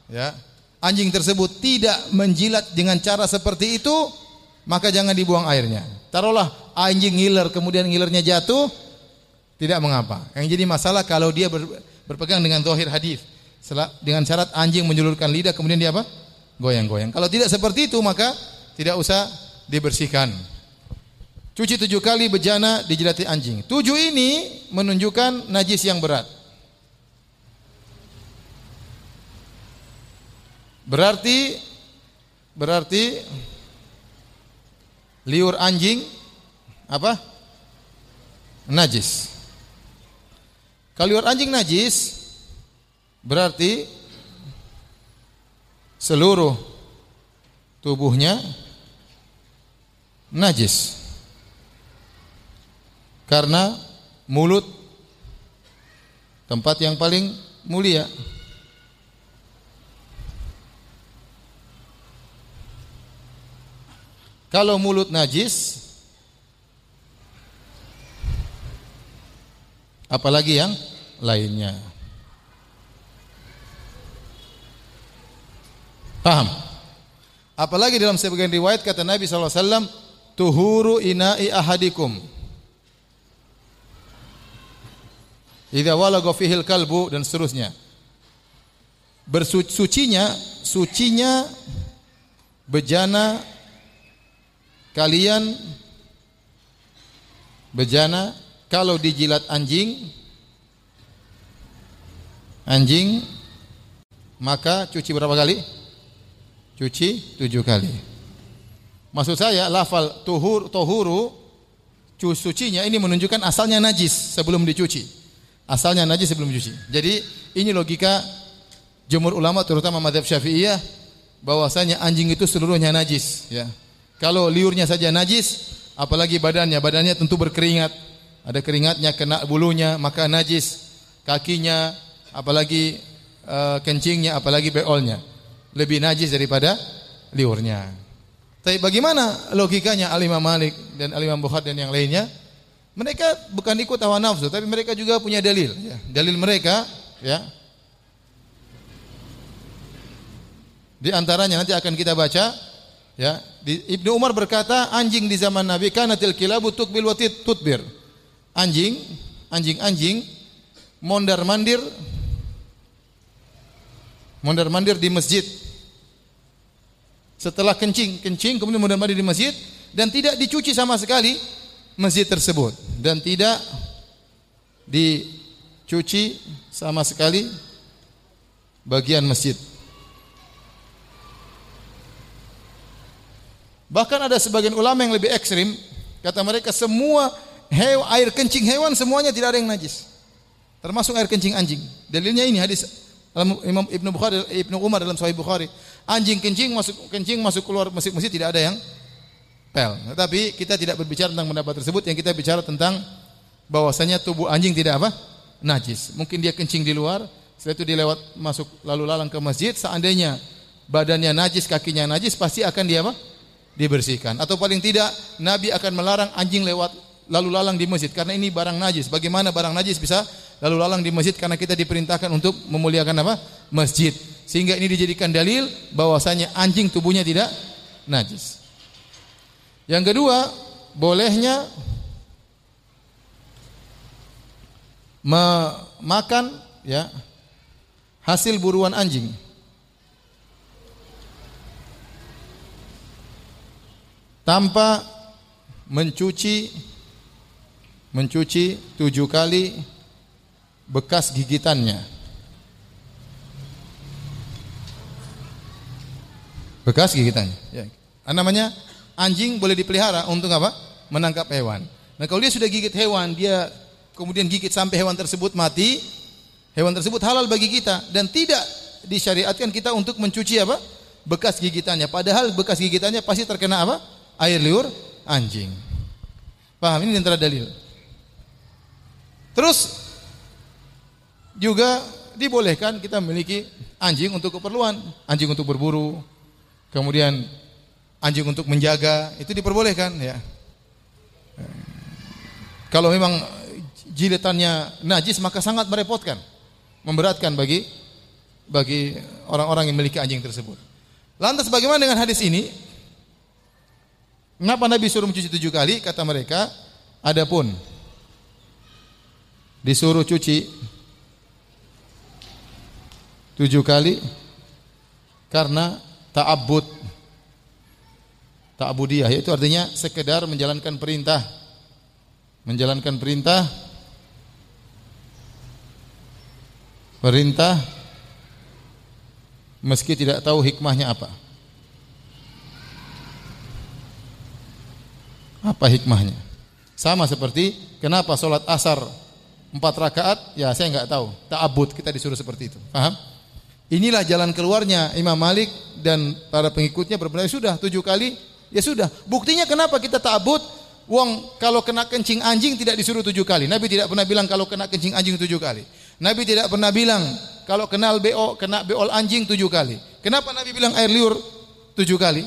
ya anjing tersebut tidak menjilat dengan cara seperti itu, maka jangan dibuang airnya. Taruhlah anjing ngiler, kemudian ngilernya jatuh, tidak mengapa. Yang jadi masalah kalau dia berpegang dengan zahir hadis, dengan syarat anjing menjulurkan lidah kemudian dia apa? Goyang-goyang. Kalau tidak seperti itu maka tidak usah dibersihkan. Cuci 7 kali bejana dijilati anjing. 7 ini menunjukkan najis yang berat. Berarti liur anjing apa? Najis. Kalau liur anjing najis, berarti seluruh tubuhnya najis. Karena mulut tempat yang paling mulia. Kalau mulut najis, apalagi yang lainnya. Paham? Apalagi dalam sebagian riwayat kata Nabi SAW, tuhuru ina'i ahadikum idza walaga fihil kalbu, dan seterusnya. Sucinya bejana kalian, bejana kalau dijilat anjing, maka cuci berapa kali? Cuci 7 kali. Maksud saya lafal tohuru, sucinya ini menunjukkan asalnya najis sebelum dicuci. Asalnya najis sebelum dicuci. Jadi ini logika jumhur ulama terutama mazhab Syafi'iyah bahwasanya anjing itu seluruhnya najis. Ya. Kalau liurnya saja najis, apalagi badannya tentu berkeringat. Ada keringatnya, kena bulunya, maka najis. Kakinya, apalagi kencingnya, apalagi beolnya, lebih najis daripada liurnya. Tapi bagaimana logikanya Al-Imam Malik dan Al-Imam Bukhari dan yang lainnya? Mereka bukan ikut hawa nafsu, tapi mereka juga punya dalil. Ya. Dalil mereka, ya, di antaranya nanti akan kita baca. Ya, Ibnu Umar berkata, anjing di zaman Nabi kanatil kilabu tukbil watit tutbir. Anjing mondar-mandir di masjid. Setelah kencing kemudian mondar-mandir di masjid dan tidak dicuci sama sekali masjid tersebut dan tidak dicuci sama sekali bagian masjid. Bahkan ada sebagian ulama yang lebih ekstrim, kata mereka semua air kencing hewan semuanya tidak ada yang najis, termasuk air kencing anjing. Dalilnya ini hadis Imam Ibnu Bukhari, Ibnu Umar dalam Sahih Bukhari. Anjing kencing masuk keluar masjid tidak ada yang pel. Tetapi kita tidak berbicara tentang pendapat tersebut, yang kita bicara tentang bahwasanya tubuh anjing tidak apa? Najis. Mungkin dia kencing di luar, setelah itu dia lewat masuk lalu lalang ke masjid. Seandainya badannya najis, kakinya najis, pasti akan dia apa? Dibersihkan. Atau paling tidak Nabi akan melarang anjing lewat lalu lalang di masjid karena ini barang najis. Bagaimana barang najis bisa lalu lalang di masjid? Karena kita diperintahkan untuk memuliakan apa? Masjid. Sehingga ini dijadikan dalil bahwasanya anjing tubuhnya tidak najis. Yang kedua, bolehnya memakan ya hasil buruan anjing. Tanpa mencuci 7 kali bekas gigitannya. Bekas gigitannya. Ya. Namanya anjing boleh dipelihara untuk apa? Menangkap hewan. Nah, kalau dia sudah gigit hewan, dia kemudian gigit sampai hewan tersebut mati, hewan tersebut halal bagi kita dan tidak disyariatkan kita untuk mencuci apa? Bekas gigitannya. Padahal bekas gigitannya pasti terkena apa? Air liur anjing. Paham? Ini antara dalil. Terus juga dibolehkan kita memiliki anjing untuk keperluan, anjing untuk berburu, kemudian anjing untuk menjaga, itu diperbolehkan ya. Kalau memang jilatannya najis maka sangat merepotkan, memberatkan bagi bagi orang-orang yang memiliki anjing tersebut. Lantas bagaimana dengan hadis ini? Kenapa Nabi suruh mencuci 7 kali? Kata mereka, adapun disuruh cuci 7 kali karena ta'abbud, ta'budiyah, yaitu artinya sekedar menjalankan perintah. Menjalankan perintah meski tidak tahu hikmahnya apa. Apa hikmahnya? Sama seperti kenapa sholat asar 4 rakaat, ya saya nggak tahu. Ta'abbud, kita disuruh seperti itu. Paham? Inilah jalan keluarnya Imam Malik dan para pengikutnya berpendapat sudah 7 kali, ya sudah. Buktinya kenapa kita ta'abbud? Wong kalau kena kencing anjing tidak disuruh 7 kali. Nabi tidak pernah bilang kalau kena kencing anjing 7 kali. Nabi tidak pernah bilang kalau kenal BO, kena beol anjing 7 kali. Kenapa Nabi bilang air liur 7 kali?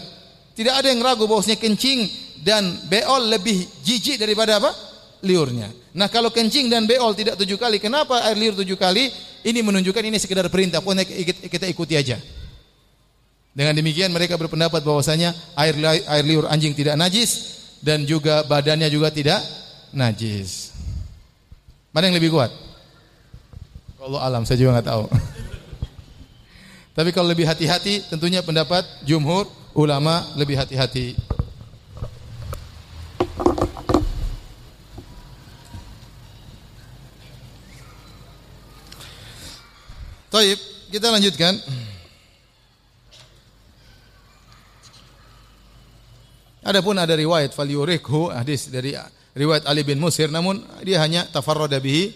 Tidak ada yang ragu bahwasanya kencing dan beol lebih jijik daripada apa? Liurnya. Nah kalau kencing dan beol tidak 7 kali, kenapa air liur 7 kali? Ini menunjukkan ini sekedar perintah, pokoknya kita ikuti aja. Dengan demikian mereka berpendapat bahwasanya air liur anjing tidak najis dan juga badannya juga tidak najis. Mana yang lebih kuat? Wallahu alam, saya juga nggak tahu. Tapi kalau lebih hati-hati, tentunya pendapat jumhur ulama lebih hati-hati. Baik, kita lanjutkan. Adapun ada riwayat falyurikhu, hadis dari riwayat Ali bin Musir, namun dia hanya tafarrada bihi,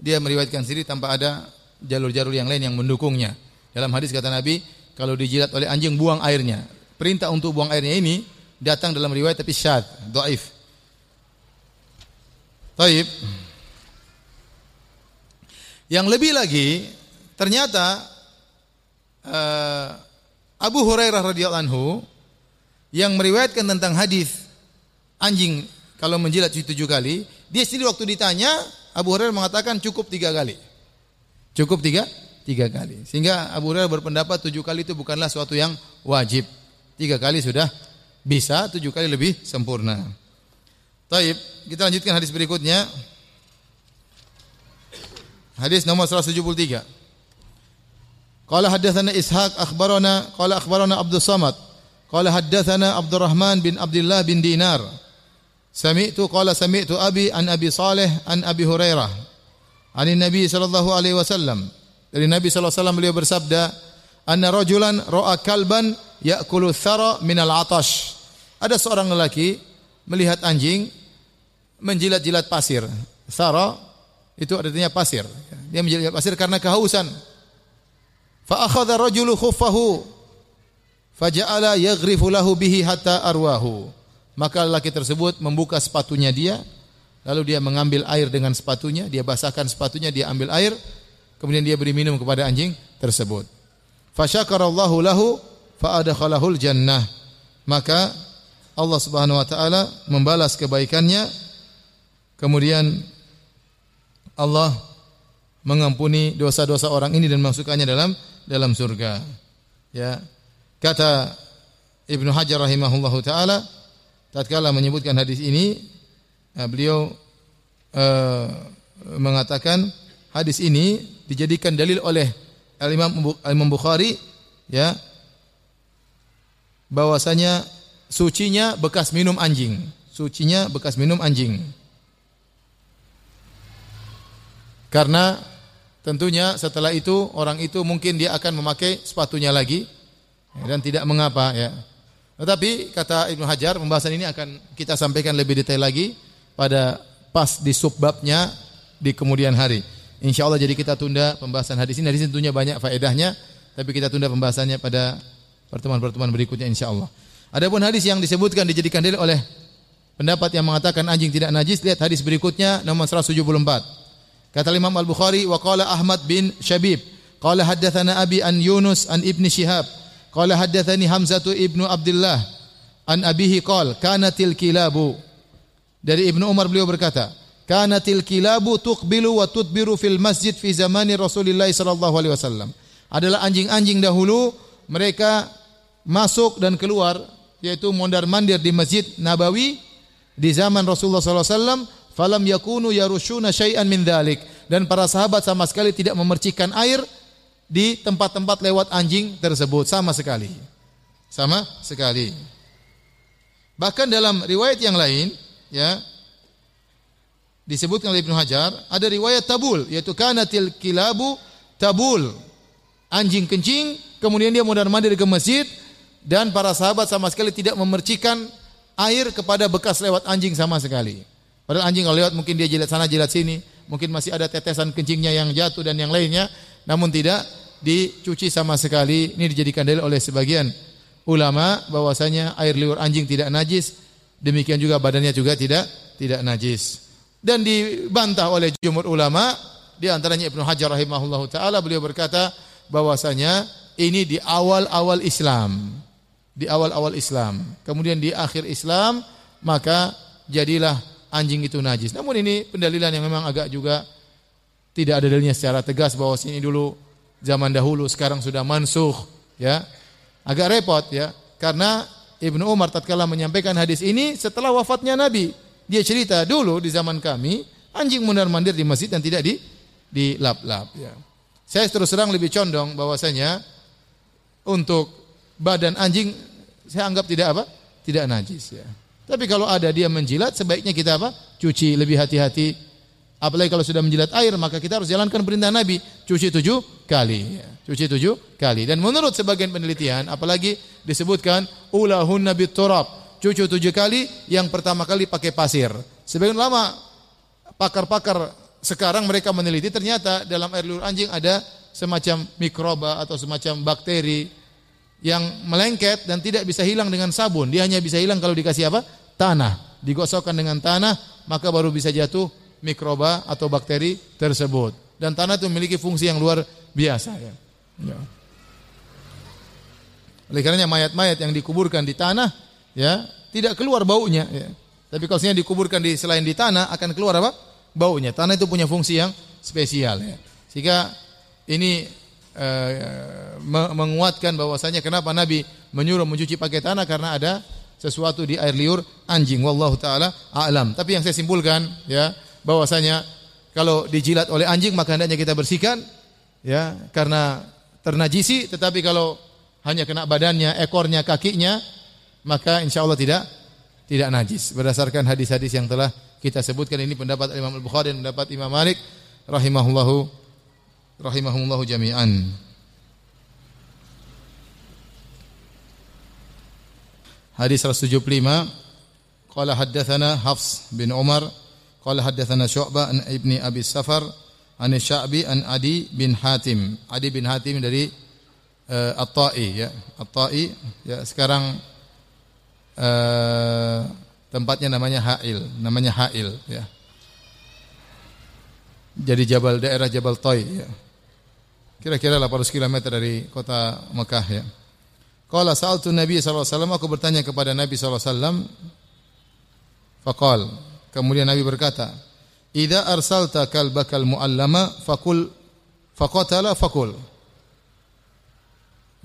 dia meriwayatkan sendiri tanpa ada jalur-jalur yang lain yang mendukungnya. Dalam hadis kata Nabi, kalau dijilat oleh anjing buang airnya. Perintah untuk buang airnya ini datang dalam riwayat tapi syadz, dhaif. Baik. Yang lebih lagi, ternyata Abu Hurairah radhiyallahu anhu yang meriwayatkan tentang hadis anjing kalau menjilat 7 kali, dia sendiri waktu ditanya Abu Hurairah mengatakan cukup 3 kali. Cukup 3 kali. Sehingga Abu Hurairah berpendapat 7 kali itu bukanlah suatu yang wajib. 3 kali sudah bisa, 7 kali lebih sempurna. Taib, kita lanjutkan hadis berikutnya. Hadis nomor 173. Qala haddatsana Ishaq akhbarana qala akhbarana Abdus Samad qala haddatsana Abdurrahman bin Abdullah bin Dinar sami'tu qala sami'tu abi an Abi Saleh an Abi Hurairah anin Nabi sallallahu alaihi wasallam, dari Nabi sallallahu alaihi wasallam beliau bersabda, anna rajulan ra'a kalban ya'kulu thara minal atash, ada seorang lelaki melihat anjing menjilat-jilat pasir. Thara itu artinya pasir, dia menjilat pasir karena kehausan. Fa akhadha rajulu khuffahu faja'ala yaghrifu lahu bihi hatta arwahu, maka lelaki tersebut membuka sepatunya dia, lalu dia mengambil air dengan sepatunya, dia basahkan sepatunya, dia ambil air, kemudian dia beri minum kepada anjing tersebut. Fa syakarallahu lahu fa adkhalahul jannah, maka Allah Subhanahu wa taala membalas kebaikannya, kemudian Allah mengampuni dosa-dosa orang ini dan masukkannya dalam surga. Ya. Kata Ibnu Hajar rahimahullahu taala tatkala menyebutkan hadis ini, beliau mengatakan hadis ini dijadikan dalil oleh Al Imam Bukhari, ya, bahwasanya sucinya bekas minum anjing, sucinya bekas minum anjing. Karena tentunya setelah itu orang itu mungkin dia akan memakai sepatunya lagi dan tidak mengapa, ya. Tetapi kata Ibnu Hajar, pembahasan ini akan kita sampaikan lebih detail lagi pada pas di subbabnya di kemudian hari. Insya Allah, jadi kita tunda pembahasan hadis ini. Hadis ini tentunya banyak faedahnya, tapi kita tunda pembahasannya pada pertemuan-pertemuan berikutnya insya Allah. Adapun hadis yang disebutkan dijadikan dalil oleh pendapat yang mengatakan anjing tidak najis, lihat hadis berikutnya nomor 174. Kata Imam Al Bukhari, wa qala Ahmad bin Shabib qala haddatsana abi an Yunus an Ibn Shihab qala haddatsani Hamzatu ibnu Abdullah an abihi qala kanatil kilabu, dari Ibnu Umar beliau berkata, kanatil kilabu tuqbilu wa tudbiru fil masjid fi zamani Rasulillah sallallahu alaihi wasallam adalah anjing-anjing dahulu mereka masuk dan keluar, yaitu mondar-mandir di Masjid Nabawi di zaman Rasulullah sallallahu alaihi wasallam. Falam yakunu yarushuna syai'an min dzalik, dan para sahabat sama sekali tidak memercikan air di tempat-tempat lewat anjing tersebut sama sekali. Sama sekali. Bahkan dalam riwayat yang lain, ya, disebutkan oleh Ibnu Hajar, ada riwayat tabul, yaitu kanatil kilabu tabul. Anjing kencing, kemudian dia mondar-mandir ke masjid dan para sahabat sama sekali tidak memercikan air kepada bekas lewat anjing sama sekali. Padahal anjing kalau lewat mungkin dia jilat sana jilat sini, mungkin masih ada tetesan kencingnya yang jatuh dan yang lainnya, namun tidak dicuci sama sekali. Ini dijadikan dalil oleh sebagian ulama bahwasanya air liur anjing tidak najis, demikian juga badannya juga tidak najis. Dan dibantah oleh jumhur ulama, di antaranya Ibnu Hajar rahimahullahu taala, beliau berkata bahwasanya ini di awal-awal Islam. Di awal-awal Islam. Kemudian di akhir Islam maka jadilah anjing itu najis. Namun ini pendalilan yang memang agak juga tidak ada dalilnya secara tegas bahwa ini dulu zaman dahulu, sekarang sudah mansukh, ya. Agak repot, ya. Karena Ibnu Umar tatkala menyampaikan hadis ini setelah wafatnya Nabi. Dia cerita, dulu di zaman kami anjing mondar-mandir di masjid dan tidak di lap-lap, ya. Saya terus terang lebih condong bahwasanya untuk badan anjing saya anggap tidak najis, ya. Tapi kalau ada dia menjilat, sebaiknya kita cuci, lebih hati-hati. Apalagi kalau sudah menjilat air, maka kita harus jalankan perintah Nabi, cuci 7 kali, ya. Cuci 7 kali. Dan menurut sebagian penelitian, apalagi disebutkan ulahun nabi turab, cuci 7 kali, yang pertama kali pakai pasir. Sebagian lama pakar-pakar sekarang mereka meneliti, ternyata dalam air liur anjing ada semacam mikroba atau semacam bakteri yang melengket dan tidak bisa hilang dengan sabun. Dia hanya bisa hilang kalau dikasih tanah. Digosokkan dengan tanah, maka baru bisa jatuh mikroba atau bakteri tersebut. Dan tanah itu memiliki fungsi yang luar biasa, ya. Ya. Oleh karenanya mayat-mayat yang dikuburkan di tanah, ya, tidak keluar baunya, ya. Tapi kalau misalnya dikuburkan di selain di tanah akan keluar baunya. Tanah itu punya fungsi yang spesial, ya. Sehingga ini menguatkan bahwasanya kenapa Nabi menyuruh mencuci pakai tanah, karena ada sesuatu di air liur anjing. Wallahu taala a'lam. Tapi yang saya simpulkan, ya, bahwasanya kalau dijilat oleh anjing maka hendaknya kita bersihkan, ya, karena ternajisi. Tetapi kalau hanya kena badannya, ekornya, kakinya, maka insya Allah tidak najis. Berdasarkan hadis-hadis yang telah kita sebutkan, ini pendapat Imam Al Bukhari dan pendapat Imam Malik rahimahullahu jami'an. Hadis 175. Qala haddatsana Hafs bin Umar, qala haddatsana Syu'bah an Ibni Abi Safar an Sya'bi an Adi bin Hatim. Adi bin Hatim dari At-Ta'i, ya. At-Ta'i, ya, sekarang tempatnya namanya Ha'il, ya. Jadi daerah Jabal Toy, ya. Kira-kira 800 km dari kota Mekah, ya. Qala sa'altu Nabi sallallahu alaihi wasallam, aku bertanya kepada Nabi sallallahu alaihi wasallam. Faqal, kemudian Nabi berkata, "Idza arsalta kalbakal muallama faqul faqatala faqul."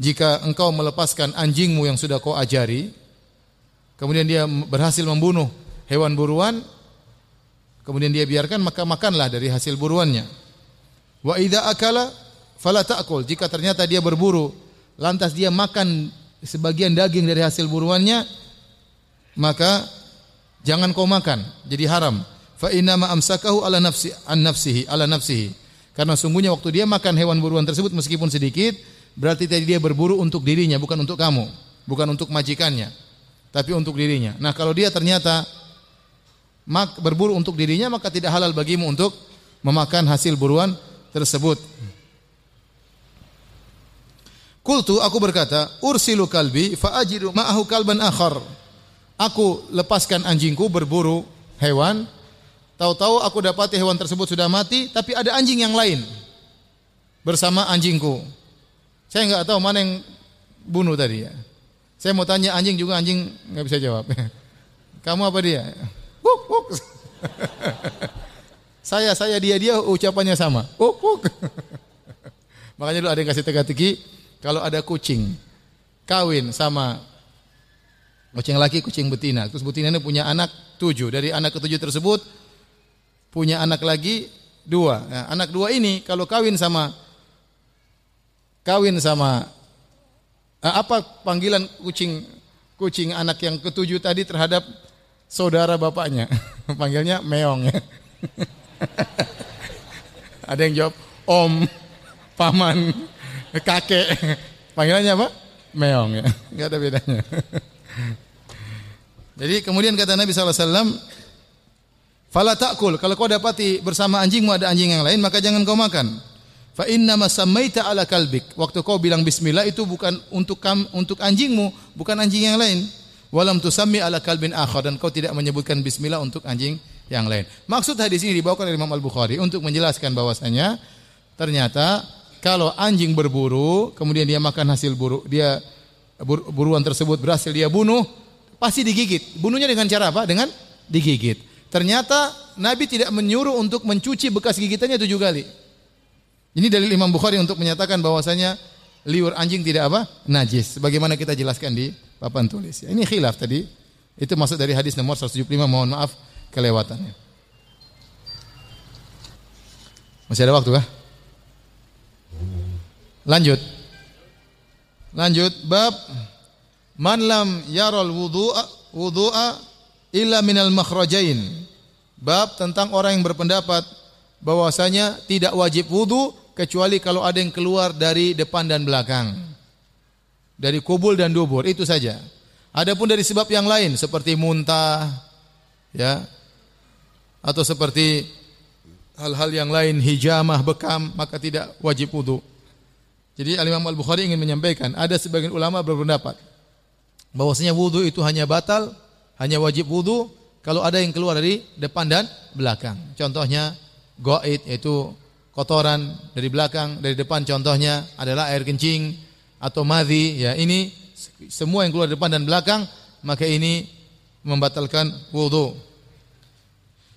Jika engkau melepaskan anjingmu yang sudah kau ajari, kemudian dia berhasil membunuh hewan buruan, kemudian dia biarkan, maka makanlah dari hasil buruannya. Wa idza akala fala ta'kul. Jika ternyata dia berburu, lantas dia makan sebagian daging dari hasil buruannya, maka jangan kau makan. Jadi haram. Fa inna ma amsakahu ala nafsihi. Karena sungguhnya waktu dia makan hewan buruan tersebut meskipun sedikit, berarti tadi dia berburu untuk dirinya, bukan untuk kamu, bukan untuk majikannya, tapi untuk dirinya. Nah, kalau dia ternyata berburu untuk dirinya, maka tidak halal bagimu untuk memakan hasil buruan tersebut. Qultu, aku berkata, ursilu kalbi fa'ajidu ma'ahu kalban akhar. Aku lepaskan anjingku berburu hewan, tahu-tahu aku dapati hewan tersebut sudah mati, tapi ada anjing yang lain bersama anjingku. Saya enggak tahu mana yang bunuh tadi, ya. Saya mau tanya anjing juga, anjing nggak bisa jawab. Kamu apa dia? Wuk wuk. Saya dia ucapannya sama. Wuk wuk. Makanya dulu ada yang kasih teka-teki, kalau ada kucing kawin sama kucing laki, kucing betina, terus betina ini punya anak 7, dari anak ke-7 tersebut punya anak lagi 2. Nah, anak 2 ini kalau kawin sama apa panggilan kucing anak yang ke-7 tadi terhadap saudara bapaknya? Panggilnya meong ya. Ada yang jawab om, paman, kakek. Panggilannya apa? Meong ya. Enggak ada bedanya. Jadi kemudian kata Nabi sallallahu alaihi wasallam, "Fala ta'kul," kalau kau dapati bersama anjingmu ada anjing yang lain, maka jangan kau makan. Fa inna ma samaita ala kalbik. Waktu kau bilang bismillah itu bukan untuk anjingmu, bukan anjing yang lain. Walam tusammi ala kalbin akhar, dan kau tidak menyebutkan bismillah untuk anjing yang lain. Maksud hadis ini dibawakan oleh Imam Al-Bukhari untuk menjelaskan bahwasanya ternyata kalau anjing berburu, kemudian dia makan hasil buru, dia buruan tersebut berhasil dia bunuh, pasti digigit. Bunuhnya dengan cara apa? Dengan digigit. Ternyata Nabi tidak menyuruh untuk mencuci bekas gigitannya 7 kali. Ini dalil Imam Bukhari untuk menyatakan bahwasanya liur anjing tidak apa? Najis. Sebagaimana kita jelaskan di papan tulis. Ini khilaf tadi. Itu maksud dari hadis nomor 175. Mohon maaf kelewatannya. Masih ada waktu kah? Lanjut. Bab man lam yarol wudu'a illa minal makhrajain. Bab tentang orang yang berpendapat bahwasanya tidak wajib wudu kecuali kalau ada yang keluar dari depan dan belakang, dari kubul dan dubur, itu saja. Adapun dari sebab yang lain seperti muntah, ya, atau seperti hal-hal yang lain, hijamah, bekam, maka tidak wajib wudu. Jadi Al-Imam Al-Bukhari ingin menyampaikan, ada sebagian ulama berpendapat bahwasanya wudu itu hanya batal, hanya wajib wudu kalau ada yang keluar dari depan dan belakang. Contohnya ghaid, yaitu kotoran dari belakang, dari depan, contohnya adalah air kencing atau madhi, ya, ini semua yang keluar depan dan belakang, maka ini membatalkan wudu.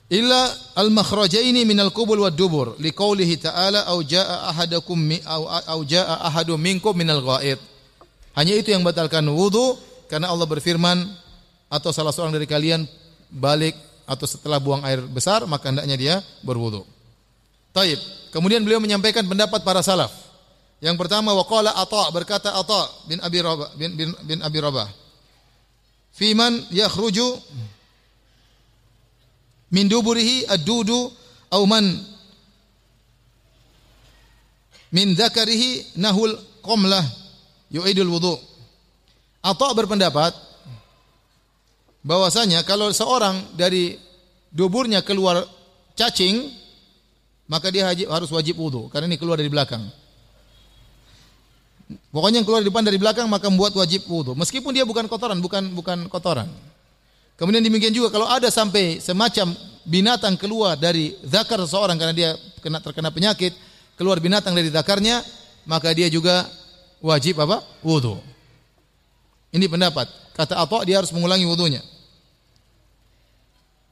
Illa al-makhrajaini minal qubul wad dubur liqaulihi ta'ala au jaa ahadukum au jaa ahadum minkum minal ghaid. Hanya itu yang batalkan wudu, karena Allah berfirman, atau salah seorang dari kalian balik atau setelah buang air besar, maka hendaknya dia berwudu. Taib. Kemudian beliau menyampaikan pendapat para salaf. Yang pertama, waqala Atha, berkata Atha bin Abi Rabah, bin Abi Rabah, "Fiman yakhruju min duburihi ad-dudu aw man min dzakarihi nahul qamlah yu'idul wudu." Atha berpendapat bahwasanya kalau seorang dari duburnya keluar cacing, maka dia harus wajib wudu, karena ini keluar dari belakang. Pokoknya yang keluar di depan dari belakang maka membuat wajib wudu, meskipun dia bukan kotoran. Kemudian demikian juga kalau ada sampai semacam binatang keluar dari zakar seseorang, karena dia terkena penyakit, keluar binatang dari zakarnya, maka dia juga wajib wudu. Ini pendapat. Kata Atha, dia harus mengulangi wudunya.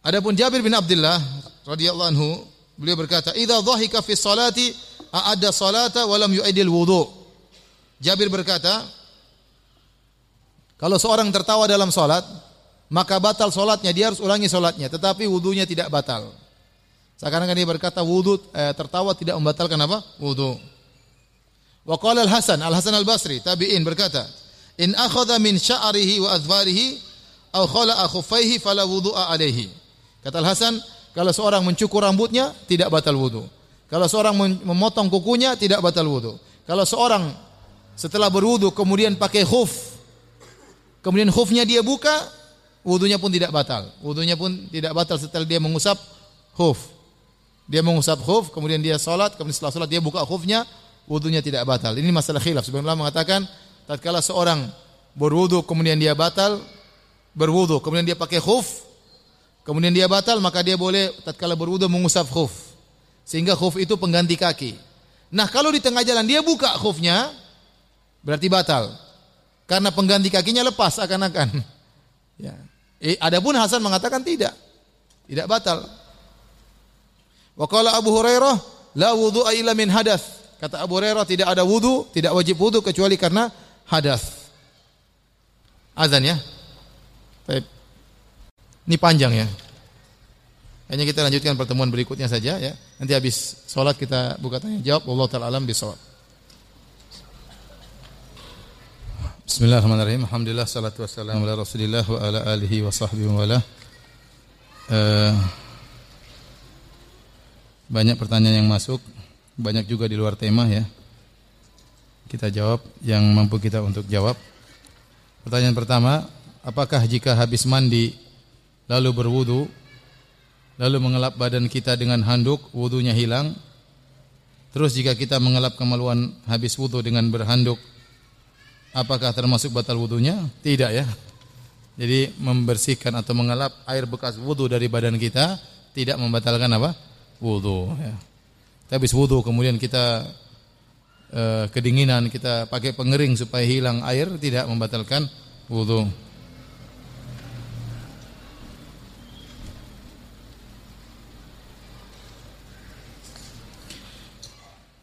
Adapun Jabir bin Abdullah radhiyallahu anhu, beliau berkata, "Idza dhahika fi sholati a'adda sholata wa lam yu'idil wudu." Jabir berkata, kalau seorang tertawa dalam sholat, maka batal sholatnya, dia harus ulangi sholatnya, tetapi wudunya tidak batal. Seakan-akan dia berkata tertawa tidak membatalkan wudu. Wa qala Al-Hasan Al-Bashri, tabi'in, berkata, "In akhadha min sya'rihi wa adhfarihi aw khala'a khuffaihi fala wudu'a alaihi." Kata Al-Hasan, kalau seorang mencukur rambutnya tidak batal wudu. Kalau seorang memotong kukunya tidak batal wudu. Kalau seorang setelah berwudu kemudian pakai khuf, kemudian khufnya dia buka, wudunya pun tidak batal. Wudunya pun tidak batal setelah dia mengusap khuf. Dia mengusap khuf, kemudian dia salat, kemudian setelah salat dia buka khufnya, wudunya tidak batal. Ini masalah khilaf. Sebagian ulama mengatakan tatkala seorang berwudu kemudian dia batal berwudu, kemudian dia pakai khuf, kemudian dia batal, maka dia boleh tatkala berwudu mengusap khuf, sehingga khuf itu pengganti kaki. Nah, kalau di tengah jalan dia buka khufnya, berarti batal, karena pengganti kakinya lepas akan-akan. Ya. Adapun Hasan mengatakan tidak batal. Wa qala Abu Hurairah, "La wudu'a illa min hadath." Kata Abu Hurairah, tidak ada wudu, tidak wajib wudu kecuali karena hadas. Azan ya. Baik. Ini panjang ya. Hanya kita lanjutkan pertemuan berikutnya saja ya. Nanti habis salat kita buka tanya jawab. Wallahu taala alam bisawab. Bismillahirrahmanirrahim. Alhamdulillah salatu wassalamu ala Rasulillah wa ala alihi wa sahbihi wa ala. Banyak pertanyaan yang masuk, banyak juga di luar tema ya. Kita jawab yang mampu kita untuk jawab. Pertanyaan pertama, apakah jika habis mandi lalu berwudu lalu mengelap badan kita dengan handuk, wudunya hilang? Terus jika kita mengelap kemaluan habis wudu dengan berhanduk, apakah termasuk batal wudunya? Tidak ya. Jadi membersihkan atau mengelap air bekas wudu dari badan kita tidak membatalkan apa? Wudu ya. Tapi habis wudu kemudian kita kedinginan, kita pakai pengering supaya hilang air, tidak membatalkan wudu.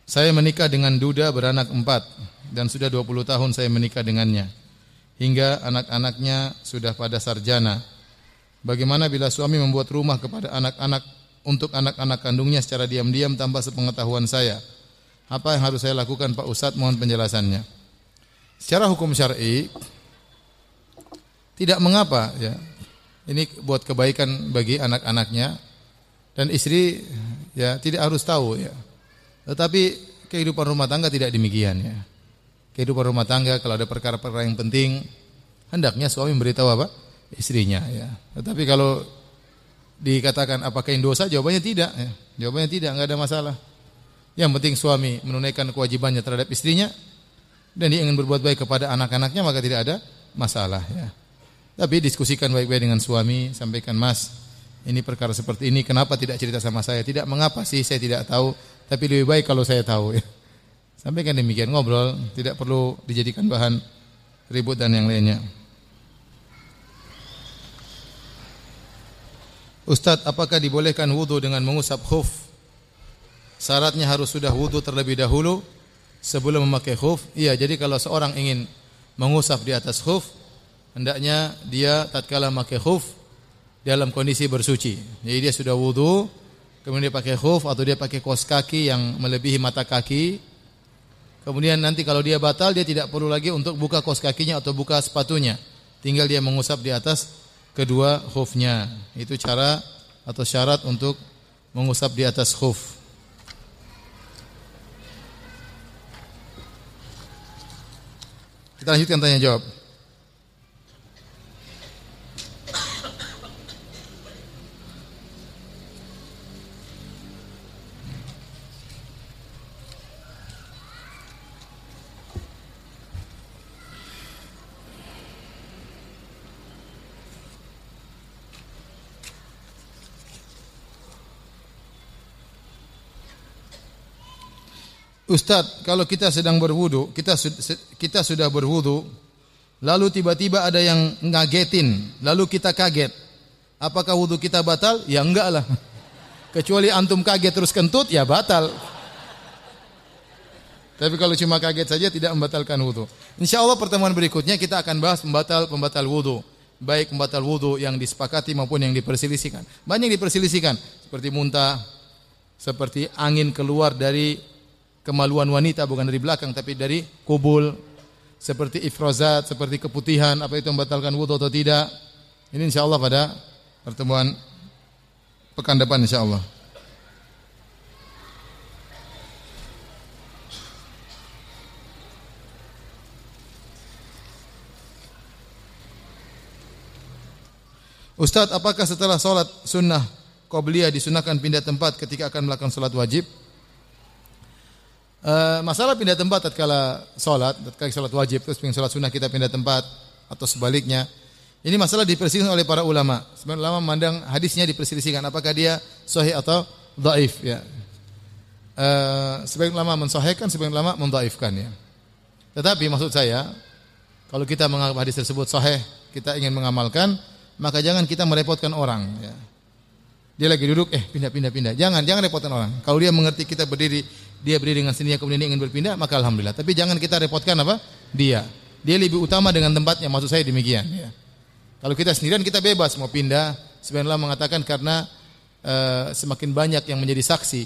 Saya menikah dengan duda beranak 4 dan sudah 20 tahun saya menikah dengannya. Hingga anak-anaknya sudah pada sarjana. Bagaimana bila suami membuat rumah kepada anak-anak untuk anak-anak kandungnya secara diam-diam tanpa sepengetahuan saya? Apa yang harus saya lakukan Pak Ustadz? Mohon penjelasannya. Secara hukum syar'i tidak mengapa ya. Ini buat kebaikan bagi anak-anaknya dan istri ya, tidak harus tahu ya. Tetapi kehidupan rumah tangga tidak demikian ya. Kehidupan rumah tangga kalau ada perkara-perkara yang penting hendaknya suami memberitahu apa? Istrinya ya. Tetapi kalau dikatakan apakah ini dosa? Jawabannya tidak ya. Jawabannya tidak, enggak ada masalah. Yang penting suami menunaikan kewajibannya terhadap istrinya dan dia ingin berbuat baik kepada anak-anaknya, maka tidak ada masalah ya. Tapi diskusikan baik-baik dengan suami, sampaikan, "Mas, ini perkara seperti ini, kenapa tidak cerita sama saya?" Tidak mengapa sih, saya tidak tahu. Tapi lebih baik kalau saya tahu ya. Sampaikan demikian, ngobrol, tidak perlu dijadikan bahan ribut dan yang lainnya. Ustadz, apakah dibolehkan wudu dengan mengusap khuf? Syaratnya harus sudah wudu terlebih dahulu sebelum memakai khuf. Iya, jadi kalau seorang ingin mengusap di atas khuf, hendaknya dia tatkala memakai khuf dalam kondisi bersuci. Jadi dia sudah wudu, kemudian dia pakai khuf atau dia pakai kaos kaki yang melebihi mata kaki. Kemudian nanti kalau dia batal, dia tidak perlu lagi untuk buka kaos kakinya atau buka sepatunya. Tinggal dia mengusap di atas kedua khufnya. Itu cara atau syarat untuk mengusap di atas khuf. Kita lanjutkan tanya jawab. Ustadz, kalau kita sedang berwudu, kita sudah berwudu, lalu tiba-tiba ada yang ngagetin, lalu kita kaget. Apakah wudu kita batal? Ya enggak lah. Kecuali antum kaget terus kentut, ya batal. Tapi kalau cuma kaget saja tidak membatalkan wudu. Insya Allah pertemuan berikutnya kita akan bahas pembatal wudu, baik pembatal wudu yang disepakati maupun yang diperselisihkan. Banyak diperselisihkan, seperti muntah, seperti angin keluar dari kemaluan wanita, bukan dari belakang tapi dari kubul, seperti ifrozat, seperti keputihan, apa itu membatalkan wudu atau tidak. Ini insyaallah pada pertemuan pekan depan insyaallah. Ustaz, apakah setelah salat sunnah qobliyah disunahkan pindah tempat ketika akan melakukan salat wajib? Masalah pindah tempat tatkala salat wajib terus pengen salat sunnah kita pindah tempat atau sebaliknya, ini masalah diperselisihkan oleh para ulama. Sebenarnya ulama memandang hadisnya diperselisihkan apakah dia sahih atau dhaif ya. Sebagian ulama mensahihkan, sebagian ulama mendhaifkan ya. Tetapi maksud saya, kalau kita menganggap hadis tersebut sahih, kita ingin mengamalkan, maka jangan kita merepotkan orang ya. Dia lagi duduk, pindah. Jangan repotkan orang. Kalau dia mengerti kita berdiri, dia beri dengan sendirinya kemudian dia ingin berpindah, maka alhamdulillah. Tapi jangan kita repotkan apa? Dia. Dia lebih utama dengan tempatnya, maksud saya demikian. Ya. Kalau kita sendirian kita bebas mau pindah. Sebenarnya mengatakan karena semakin banyak yang menjadi saksi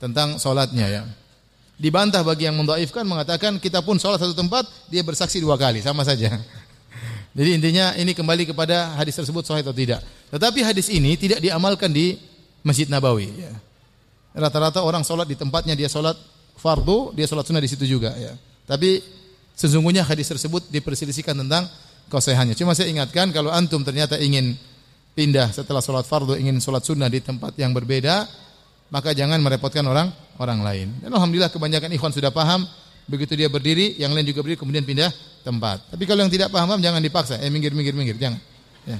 tentang sholatnya. Ya. Dibantah bagi yang mendhaifkan mengatakan kita pun sholat satu tempat, dia bersaksi dua kali, sama saja. Jadi intinya ini kembali kepada hadis tersebut sahih atau tidak. Tetapi hadis ini tidak diamalkan di Masjid Nabawi. Ya. Rata-rata orang sholat di tempatnya, dia sholat fardu, dia sholat sunnah di situ juga. Ya. Tapi sesungguhnya hadis tersebut diperselisihkan tentang kesahihannya. Cuma saya ingatkan kalau antum ternyata ingin pindah setelah sholat fardu, ingin sholat sunnah di tempat yang berbeda, maka jangan merepotkan orang lain. Dan alhamdulillah kebanyakan ikhwan sudah paham, begitu dia berdiri, yang lain juga berdiri kemudian pindah tempat. Tapi kalau yang tidak paham jangan dipaksa, minggir, jangan. Ya.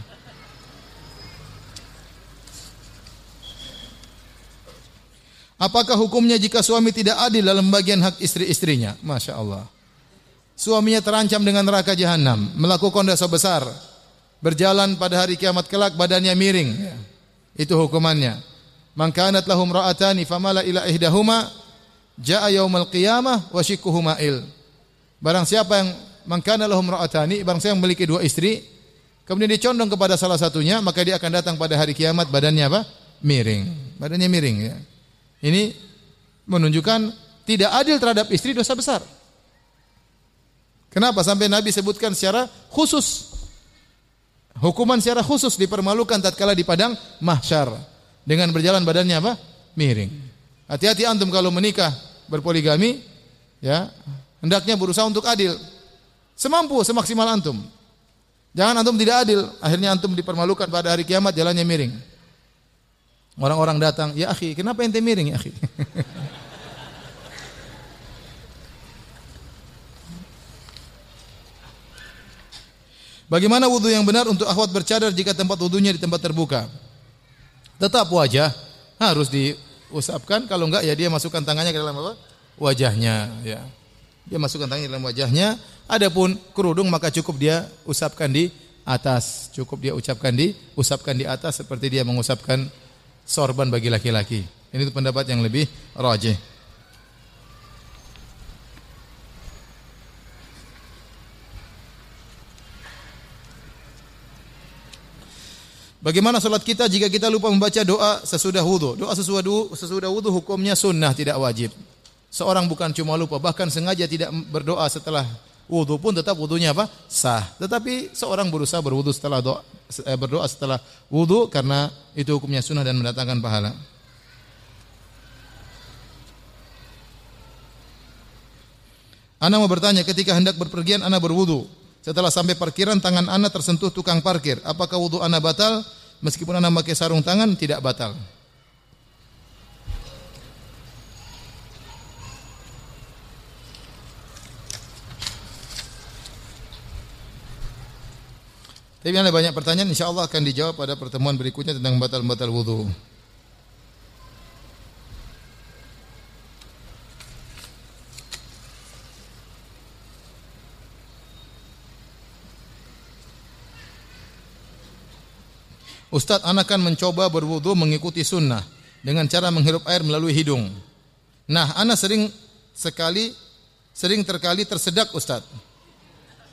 Apakah hukumnya jika suami tidak adil dalam bagian hak istri-istrinya? Masya Allah. Suaminya terancam dengan neraka jahanam, melakukan dosa besar, berjalan pada hari kiamat kelak badannya miring. Ya. Itu hukumannya. Man kanat lahum ra'atani famala ila ihdahuma jaa yaumul qiyamah wa syikuhuma il. Barang siapa yang man kana lahum ra'atani, barang siapa yang memiliki dua istri, kemudian dicondong kepada salah satunya, maka dia akan datang pada hari kiamat badannya apa? Miring. Badannya miring, ya. Ini menunjukkan tidak adil terhadap istri, dosa besar. Kenapa sampai Nabi sebutkan secara khusus, hukuman secara khusus dipermalukan tatkala di padang mahsyar dengan berjalan badannya apa? Miring. Hati-hati antum kalau menikah berpoligami, ya, hendaknya berusaha untuk adil semampu semaksimal antum. Jangan antum tidak adil, akhirnya antum dipermalukan pada hari kiamat jalannya miring. Orang-orang datang, "Ya akhi, kenapa ente miring ya akhi?" Bagaimana wudu yang benar untuk akhwat bercadar jika tempat wudunya di tempat terbuka? Tetap wajah harus diusapkan, kalau enggak ya dia masukkan tangannya ke dalam apa? Wajahnya, ya. Dia masukkan tangannya ke dalam wajahnya. Adapun kerudung maka cukup dia usapkan di atas, usapkan di atas seperti dia mengusapkan sorban bagi laki-laki. Ini pendapat yang lebih rajih. Bagaimana salat kita jika kita lupa membaca doa sesudah wudu? Doa sesudah wudu hukumnya sunnah, tidak wajib. Seorang bukan cuma lupa, bahkan sengaja tidak berdoa setelah wudu pun tetap wudunya apa? Sah. Tetapi seorang berusaha berdoa setelah wudu karena itu hukumnya sunnah dan mendatangkan pahala. Ana mau bertanya, ketika hendak berpergian ana berwudu. Setelah sampai parkiran, tangan ana tersentuh tukang parkir. Apakah wudu ana batal? Meskipun ana memakai sarung tangan, tidak batal. Tapi ada banyak pertanyaan, insyaallah akan dijawab pada pertemuan berikutnya tentang batal-batal wudu. Ustaz, ana kan mencoba berwudu mengikuti sunnah dengan cara menghirup air melalui hidung. Nah, ana sering terkali tersedak, Ustaz.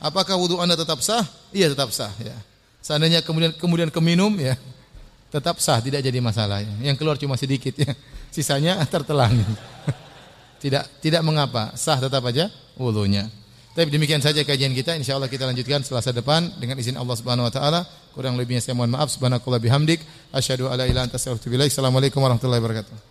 Apakah wudu ana tetap sah? Iya, tetap sah, ya. Seandainya kemudian keminum, ya, tetap sah, tidak jadi masalah. Ya. Yang keluar cuma sedikit, ya. Sisanya tertelan. Tidak mengapa, sah tetap aja wudunya. Tapi demikian saja kajian kita, insyaallah kita lanjutkan Selasa depan dengan izin Allah Subhanahu wa taala. Kurang lebihnya saya mohon maaf. Subhanakallah bihamdik, asyhadu alla ilaha illa anta, astaghfiruka wa atubu ilaik. Assalamualaikum warahmatullahi wabarakatuh.